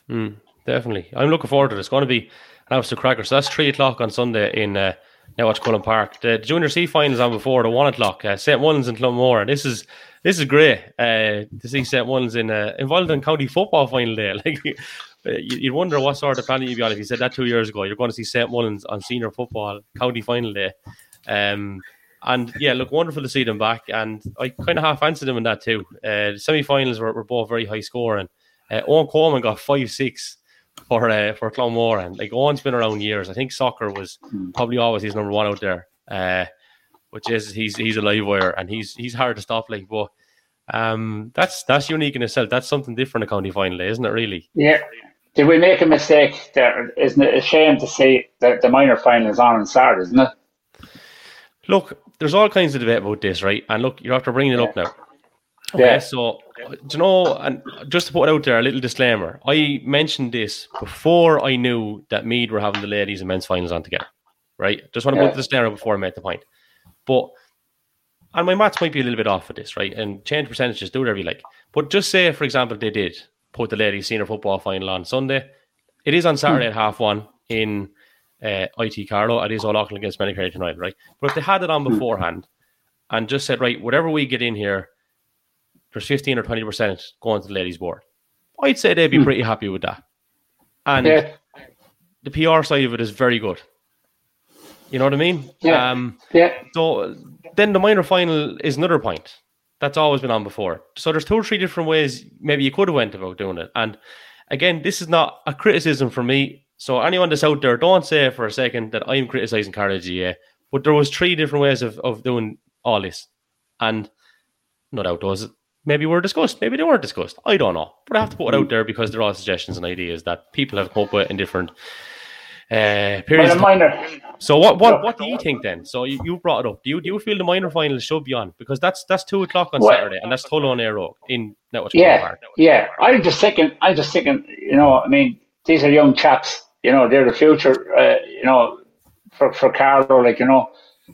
Definitely. I'm looking forward to it. It's going to be an absolute cracker. So that's 3 o'clock on Sunday in Netwatch Cullen Park. The Junior C finals on before the 1 o'clock. St. Mullins and Clonmore. This is great to see St. Mullins involved in county football final day. Like you'd wonder what sort of planet you'd be on if you said that 2 years ago. You're going to see St. Mullins on senior football county final day. And yeah, look, wonderful to see them back. And I kind of half fancied them in that too. The semi-finals were both very high scoring. Owen Coleman got 5-6 for Clonmore, and like Owen's been around years. I think soccer was probably always his number one out there, which is he's a live wire and he's hard to stop. Like, but that's unique in itself. That's something different in county final, isn't it? Really? Yeah. Did we make a mistake there? Isn't it a shame to say that the minor final is on Saturday, isn't it? Look, there's all kinds of debate about this, right? And look, you're after bringing it up now. Okay, so, do you know, and just to put it out there, a little disclaimer. I mentioned this before I knew that Mead were having the ladies and men's finals on together, right? Just want to put the disclaimer before I make the point. But, and my maths might be a little bit off with this, right? And change percentages, do whatever you like. But just say, for example, they did put the ladies senior football final on Sunday. It is on Saturday at 1:30 in IT Carlow. It is O'Loughlin against Manicare tonight, right? But if they had it on beforehand and just said, right, whatever we get in here, there's 15 or 20% going to the ladies' board, I'd say they'd be pretty happy with that. And the PR side of it is very good. You know what I mean? Yeah. So then the minor final is another point. That's always been on before. So there's 2 or 3 different ways maybe you could have went about doing it. And again, this is not a criticism for me. So anyone that's out there, don't say for a second that I'm criticising Carlow GAA. But there was 3 different ways of doing all this. And no doubt does it. Maybe were discussed, maybe they weren't discussed. I don't know. But I have to put it out there because there are suggestions and ideas that people have come up with in different periods. So what do you think then? So you brought it up. Do you feel the minor final should be on? Because that's 2 o'clock on Saturday and that's Tullow and Éire Óg in Netwatch Cullen Park. Yeah. I'm just thinking, you know, I mean, these are young chaps, you know, they're the future, you know, for Carlow, like, you know.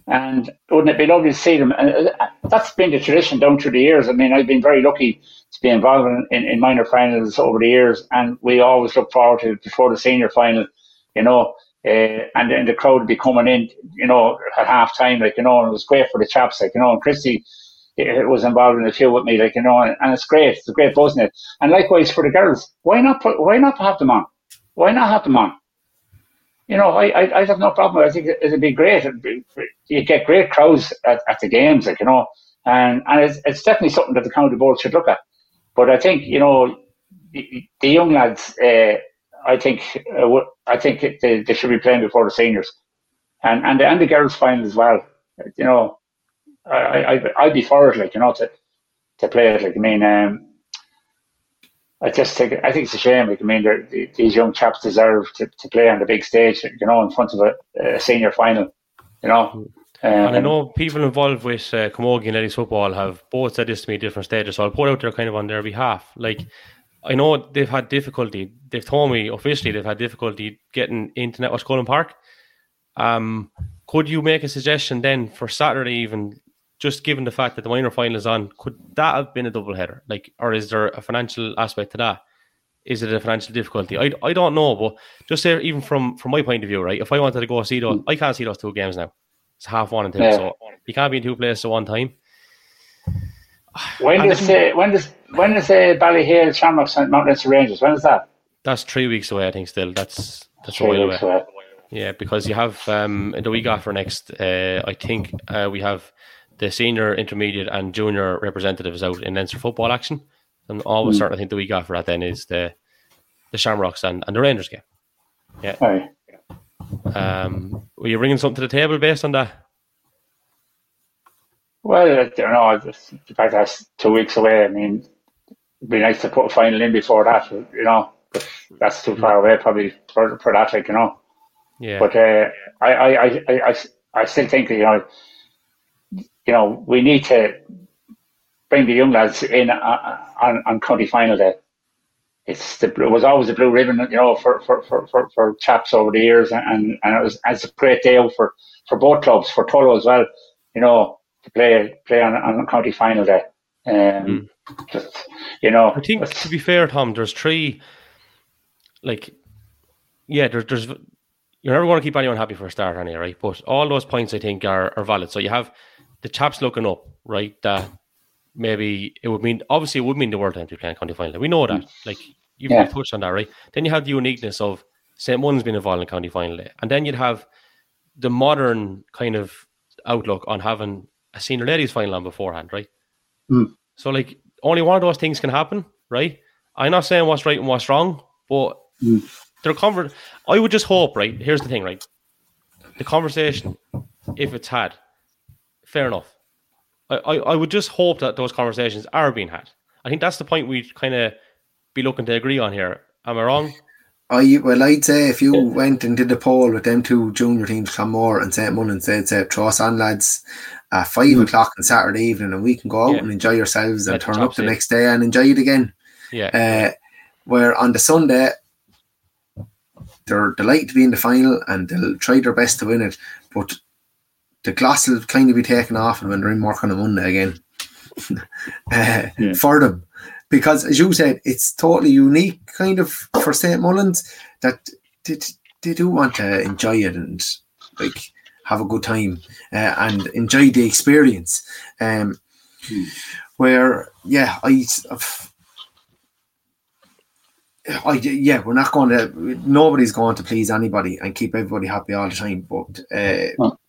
And wouldn't it be lovely to see them? And that's been the tradition down through the years. I mean, I've been very lucky to be involved in minor finals over the years, and we always look forward to it before the senior final, you know, and then the crowd would be coming in, you know, at half time, like, you know, and it was great for the chaps, like, you know, and Christy was involved in a few with me, like, you know, and it's great. It's a great buzz in it. And likewise for the girls, why not have them on? Why not have them on? You know, I have no problem. I think it'd be great. You get great crowds at the games, like, you know, and it's definitely something that the county board should look at. But I think, you know, the young lads, I think they should be playing before the seniors, and the girls' final as well. You know, I'd be for it, like, you know, to play it. Like, I mean, I think it's a shame. Like, I mean, these young chaps deserve to play on the big stage, you know, in front of a senior final, you know. And I know people involved with Camogie and ladies football have both said this to me at different stages, so I'll put out there kind of on their behalf. Like, I know they've had difficulty. They've told me officially they've had difficulty getting into Netwatch Cullen Park. Could you make a suggestion then for Saturday even? Just given the fact that the minor final is on, could that have been a doubleheader? Like, or is there a financial aspect to that? Is it a financial difficulty? I don't know, but just say even from my point of view, right? If I wanted to go see those, I can't see those 2 games now. It's 1:30 and 2:00, so you can't be in 2 places at one time. When does Ballyhale Shamrocks and Mount Leinster Rangers? When is that? That's 3 weeks away, I think. Still, that's a while away. Yeah, because you have the week after next. I think we have the senior, intermediate and junior representatives out in Leinster football action. And always starting, I think the week after that then is the Shamrocks and the Rangers game. Yeah. Were you bringing something to the table based on that? Well, I don't know. The fact that's 2 weeks away, I mean, it'd be nice to put a final in before that, you know. But that's too far away, probably for that, like, you know. Yeah. But I still think that, you know, we need to bring the young lads in on county final day. It was always the blue ribbon, you know, for chaps over the years, and it's a great day out for both clubs, for Tullow as well, you know, to play on county final day. Just, you know, I think, to be fair, Tom, there's three. Like, yeah, there's you're never going to keep anyone happy for a start, anyway, right? But all those points, I think, are valid. So you have the chaps looking up, right? That maybe it would mean the world to them to play in county final. We know that. Like, you've touched on that, right? Then you have the uniqueness of St. Mullins being involved in county final, and then you'd have the modern kind of outlook on having a senior ladies final on beforehand, right? So, like, only one of those things can happen, right? I'm not saying what's right and what's wrong, but they're I would just hope, right? Here's the thing, right? The conversation, if it's had, fair enough. I would just hope that those conversations are being had. I think that's the point we'd kind of be looking to agree on here. Am I wrong? I'd say if you went and did a poll with them two junior teams, Clonmore and St. Mullins, they'd say, "Trust on, lads, 5 o'clock on Saturday evening, and we can go out and enjoy yourselves and turn up the next day and enjoy it again." Yeah. Where on the Sunday, they're delighted to be in the final and they'll try their best to win it, but the gloss will kind of be taken off and when they're in work on a Monday again for them. Because, as you said, it's totally unique, kind of, for St. Mullins that they do want to enjoy it and, like, have a good time and enjoy the experience. We're not going to. Nobody's going to please anybody and keep everybody happy all the time. But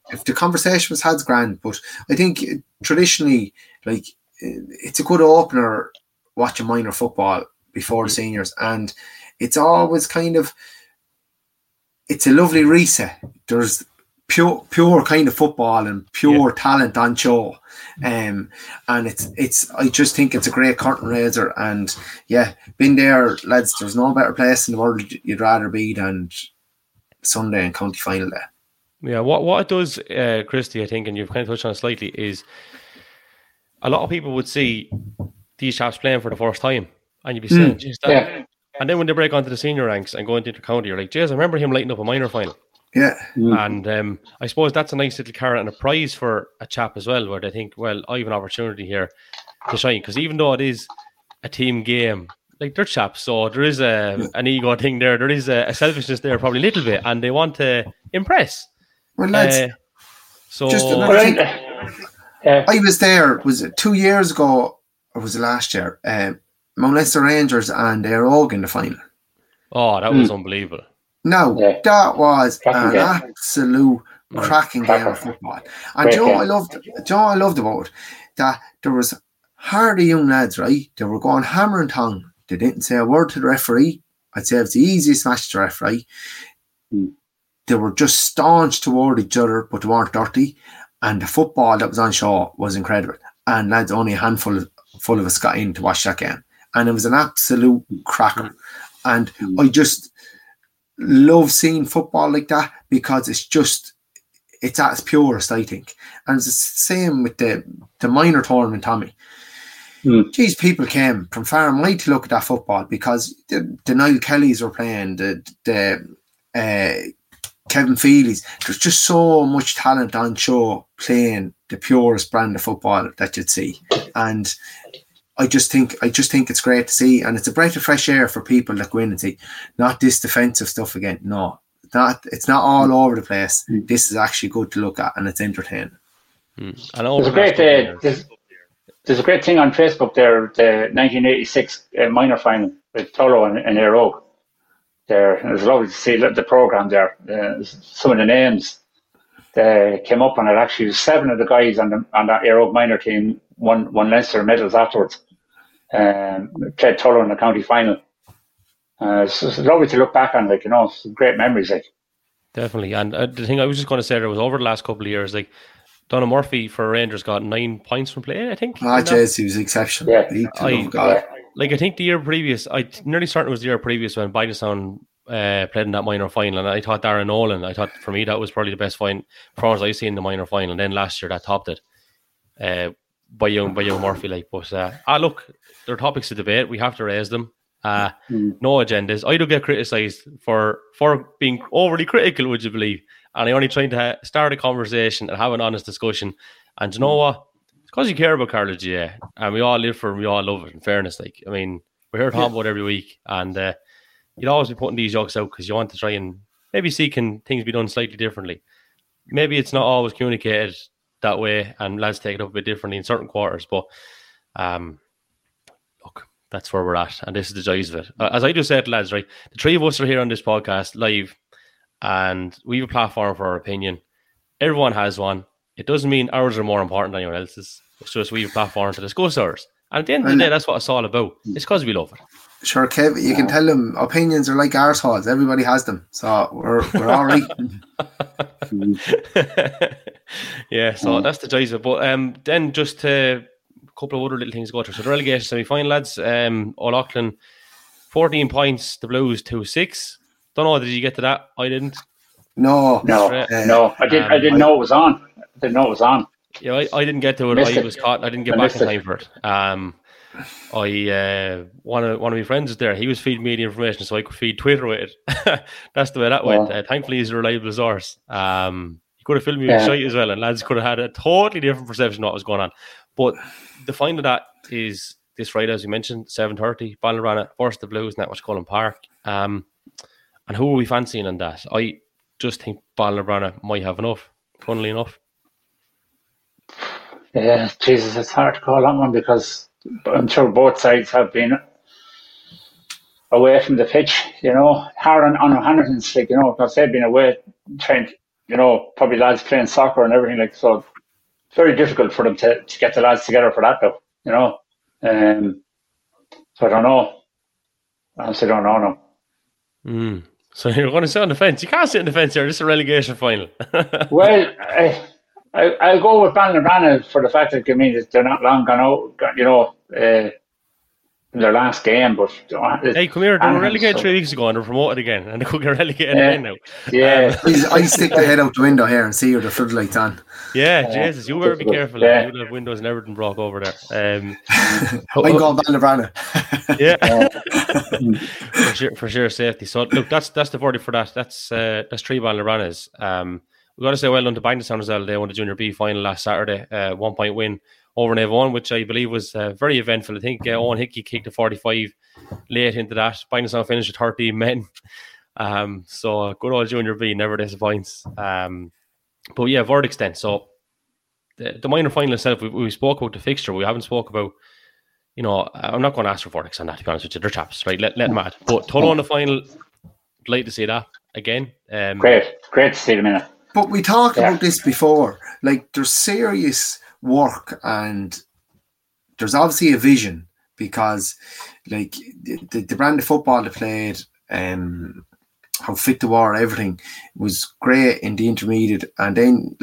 if the conversation was had, grand. But I think traditionally, like, it's a good opener. Watching minor football before the seniors, and it's always kind of, it's a lovely reset. There's pure kind of football and pure talent on show, and it's. I just think it's a great curtain raiser, and been there, lads. There's no better place in the world you'd rather be than Sunday and county final day. Yeah, what it does, Christy, I think, and you've kind of touched on it slightly, is a lot of people would see these chaps playing for the first time, and you'd be saying, "Geez, that." Yeah. And then when they break onto the senior ranks and go into the county, you're like, "Geez, I remember him lighting up a minor final." Yeah. And I suppose that's a nice little carrot and a prize for a chap as well, where they think, "Well, I have an opportunity here to shine." Because even though it is a team game, like, they're chaps, so there is an ego thing there. There is a selfishness there, probably a little bit, and they want to impress. Well, lads, I was there. Was it 2 years ago? Or was it last year? Mount Leinster Rangers and Éire Óg in the final. Oh, that was unbelievable. No, that was cracking absolute cracking game of football. And I loved about it that there was hardy young lads, right? They were going hammer and tongue. They didn't say a word to the referee. I'd say it was the easiest match to referee. They were just staunch toward each other, but they weren't dirty. And the football that was on show was incredible. And lads, only a handful of us got in to watch that game, and it was an absolute cracker. And I just love seeing football like that, because it's at its purest, I think. And it's the same with the minor tournament, Tommy. Geez, people came from far and wide to look at that football, because the Niall Kellys were playing, the Kevin Feely's. There's just so much talent on show playing the purest brand of football that you'd see, and I just think it's great to see, and it's a breath of fresh air for people that go in and say, not this defensive stuff again. No, it's not all over the place. This is actually good to look at, and it's entertaining. There's a great thing on Facebook there, the 1986 minor final with Tullow and Éire Óg. It was lovely to see the programme there. Some of the names that came up on it, actually, seven of the guys on that Éire Óg minor team won Leinster medals afterwards. Played Tullow in the county final. So it's lovely to look back on, like, you know, some great memories, like. Definitely. And the thing I was just going to say there was, over the last couple of years, like, Donagh Murphy for Rangers got 9 points from play, I think. He was exceptional. Yeah. I think the year previous, I nearly certain it was the year previous when Bagenalstown played in that minor final, and I thought Darren Nolan, for me that was probably the best performance I've seen in the minor final, and then last year that topped it by young Murphy. Look, there are topics to debate, we have to raise them. No agendas. I do get criticised for being overly critical, would you believe? And I'm only trying to start a conversation and have an honest discussion. And you know what? It's because you care about Carlow GA, and we all live for it and we all love it, in fairness. We're here talking about it every week, and you'd always be putting these jokes out because you want to try and maybe see can things be done slightly differently. Maybe it's not always communicated that way, and lads take it up a bit differently in certain quarters, but that's where we're at, and this is the joys of it. As I just said, lads, right, the three of us are here on this podcast live, and we have a platform for our opinion. Everyone has one. It doesn't mean ours are more important than anyone else's. It's just we have a platform to discuss ours. And at the end of the day, that's what it's all about. It's because we love it. Sure, Kev, you can tell them opinions are like arseholes. Everybody has them. So we're all right. Yeah, so that's the joys of it. But then just to... couple of other little things to go through. So the relegation semi-final, lads. All Auckland, 14 points. The Blues 2-6. Don't know. Did you get to that? I didn't. No. I didn't know it was on. I didn't know it was on. Yeah, I didn't get to it. I was caught. I didn't get back in time for it. One of my friends was there. He was feeding me the information, so I could feed Twitter with it. That's the way that went. Thankfully, he's a reliable source. He could have filled me with shite as well, and lads could have had a totally different perception of what was going on. But the final of that is this Friday, as you mentioned, 7:30, Ballerana versus the Blues, Netwatch Cullen Park. And who are we fancying in that? I just think Ballerana might have enough, funnily enough. Yeah, Jesus, it's hard to call that one because I'm sure both sides have been away from the pitch, you know. Hard on Hannigan's, because they've been away trying, probably lads playing soccer and everything so. Very difficult for them to get the lads together for that, though. So I don't know. I honestly don't know. No. So you're going to sit on the fence. You can't sit on the fence here. This is a relegation final. Well, I'll go with Ballerana for the fact that they're not long gone out. In their last game, but come here. They were relegated 3 weeks ago, and they're promoted again, and they could get relegated again now. Yeah, I stick the head out the window here and see where the floodlight's on. Yeah, Jesus, you better be careful. Yeah. You'll have windows and everything broke over there. I'm going Ballerana. For sure, safety. So look, that's the verdict for that. That's three Balleranas. We've got to say well done to Binderstown as well. They won the Junior B final last Saturday. 1 point win over in Avon, which I believe was very eventful. I think Owen Hickey kicked a 45 late into that. Bagenalstown finished with 13 men. So good old Junior B never disappoints. But yeah, verdicts then. So the minor final itself, we spoke about the fixture. We haven't spoke about, I'm not going to ask for verdicts on that, to be honest with you. They're chaps, right? Let them at. But Tullow on the final, delighted to see that again. Great to see them in it. But we talked about this before. There's serious work, and there's obviously a vision because, the brand of football they played, how fit they were, everything was great in the intermediate, and then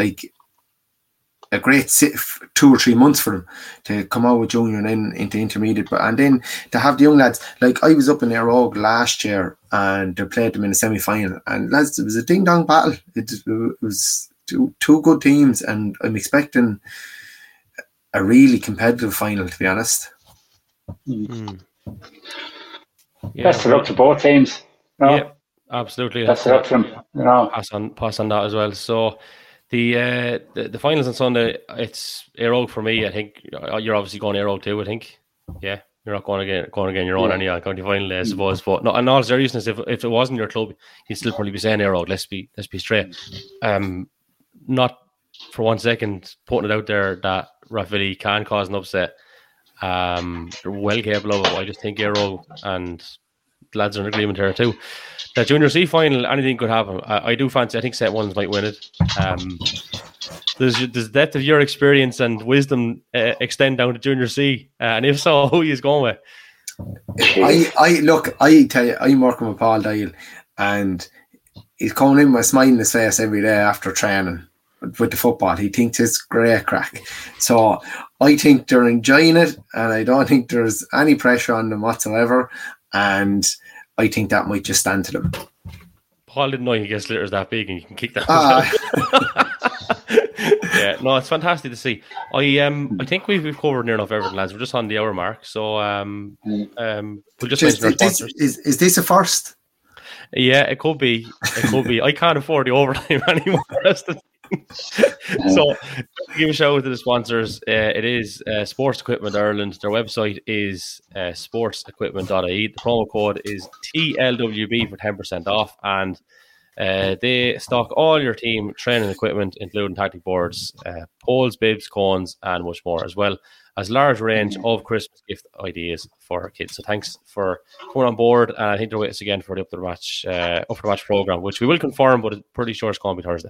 a great 2 or 3 months for them to come out with junior and then into intermediate, and then to have the young lads. I was up in Éire Óg last year, and they played them in the semi final, and lads, it was a ding dong battle. It was two good teams, and I'm expecting a really competitive final, to be honest. That's the luck to both teams. No? Yeah, absolutely. That's the luck to them. No. Pass on that as well. So the finals on Sunday, it's Éire Óg for me. I think you're obviously going Éire Óg too. I think, yeah, you're not going again your own anyhow. County final, I suppose. But no, in all seriousness, if it wasn't your club, you'd still probably be saying Éire Óg. Let's be straight. Not for 1 second putting it out there that Rathvilly can cause an upset. They're well capable of it. I just think Éire Óg and the lads are in agreement here too. That Junior C final, anything could happen. I do fancy, I think St. Mullins might win it. Does the depth of your experience and wisdom extend down to Junior C? And if so, who are you going with? I tell you, I'm working with Paul Dyle, and he's coming in with a smile on his face every day after training. with the football. He thinks it's great crack. So I think they're enjoying it, and I don't think there's any pressure on them whatsoever. And I think that might just stand to them. Paul didn't know he gets litters that big, and you can kick that. Yeah, no, it's fantastic to see. I think we've covered near enough everything, lads. We're just on the hour mark, so we'll just mention our sponsors. Is this a first? Yeah, it could be. It could be. I can't afford the overtime anymore. That's the thing. So, give a shout out to the sponsors. It is Sports Equipment Ireland. Their website is sportsequipment.ie. The promo code is TLWB for 10% off, and they stock all your team training equipment, including tactic boards, poles, bibs, cones, and much more, as well as large range of Christmas gift ideas for our kids. So thanks for coming on board, and I think they're with us again for the Up for the Match programme, which we will confirm, but I'm pretty sure it's going to be Thursday.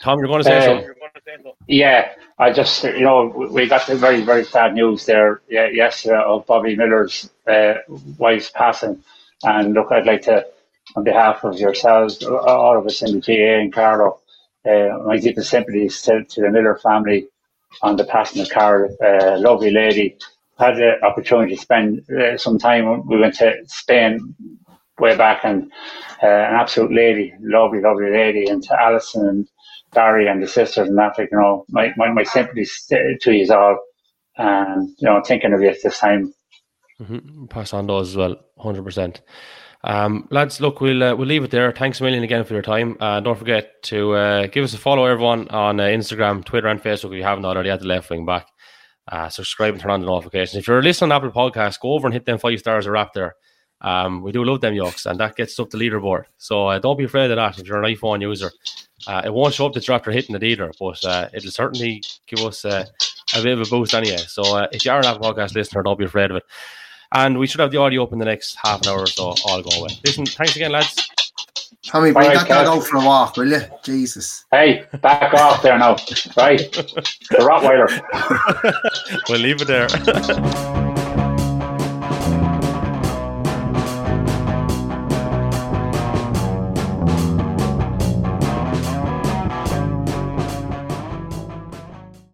Tom, you're going to say something? Yeah, I just, you know, we got the very, very sad news there yesterday of Bobby Miller's wife's passing, and look, I'd like to, on behalf of yourselves, all of us in the GAA and Carlow, I give the sympathies to the Miller family on the passing of Carol. Lovely lady. Had the opportunity to spend some time. We went to Spain way back, and an absolute lady, lovely lady. And to Alison and Barry and the sisters and that, you know, my sympathies to you all. And, you know, thinking of you at this time. Mm-hmm. Pass on those as well, 100%. Lads, look, we'll leave it there. Thanks a million again for your time. Don't forget to give us a follow, everyone, on Instagram, Twitter, and Facebook if you haven't already, at The Left Wing Back. Subscribe and turn on the notifications. If you're listening on Apple Podcasts, go over and hit them 5 stars a wrap there. We do love them yokes, and that gets up the leaderboard. So don't be afraid of that if you're an iPhone user. It won't show up that you're after hitting it either, but it'll certainly give us a bit of a boost anyway. So if you are an Apple Podcast listener, don't be afraid of it. And we should have the audio up in the next half an hour or so. All going well. Listen, thanks again, lads. Tommy, bring that guy out for a walk, will you? Jesus. Hey, back off there now. Right. The Rottweiler. We'll leave it there.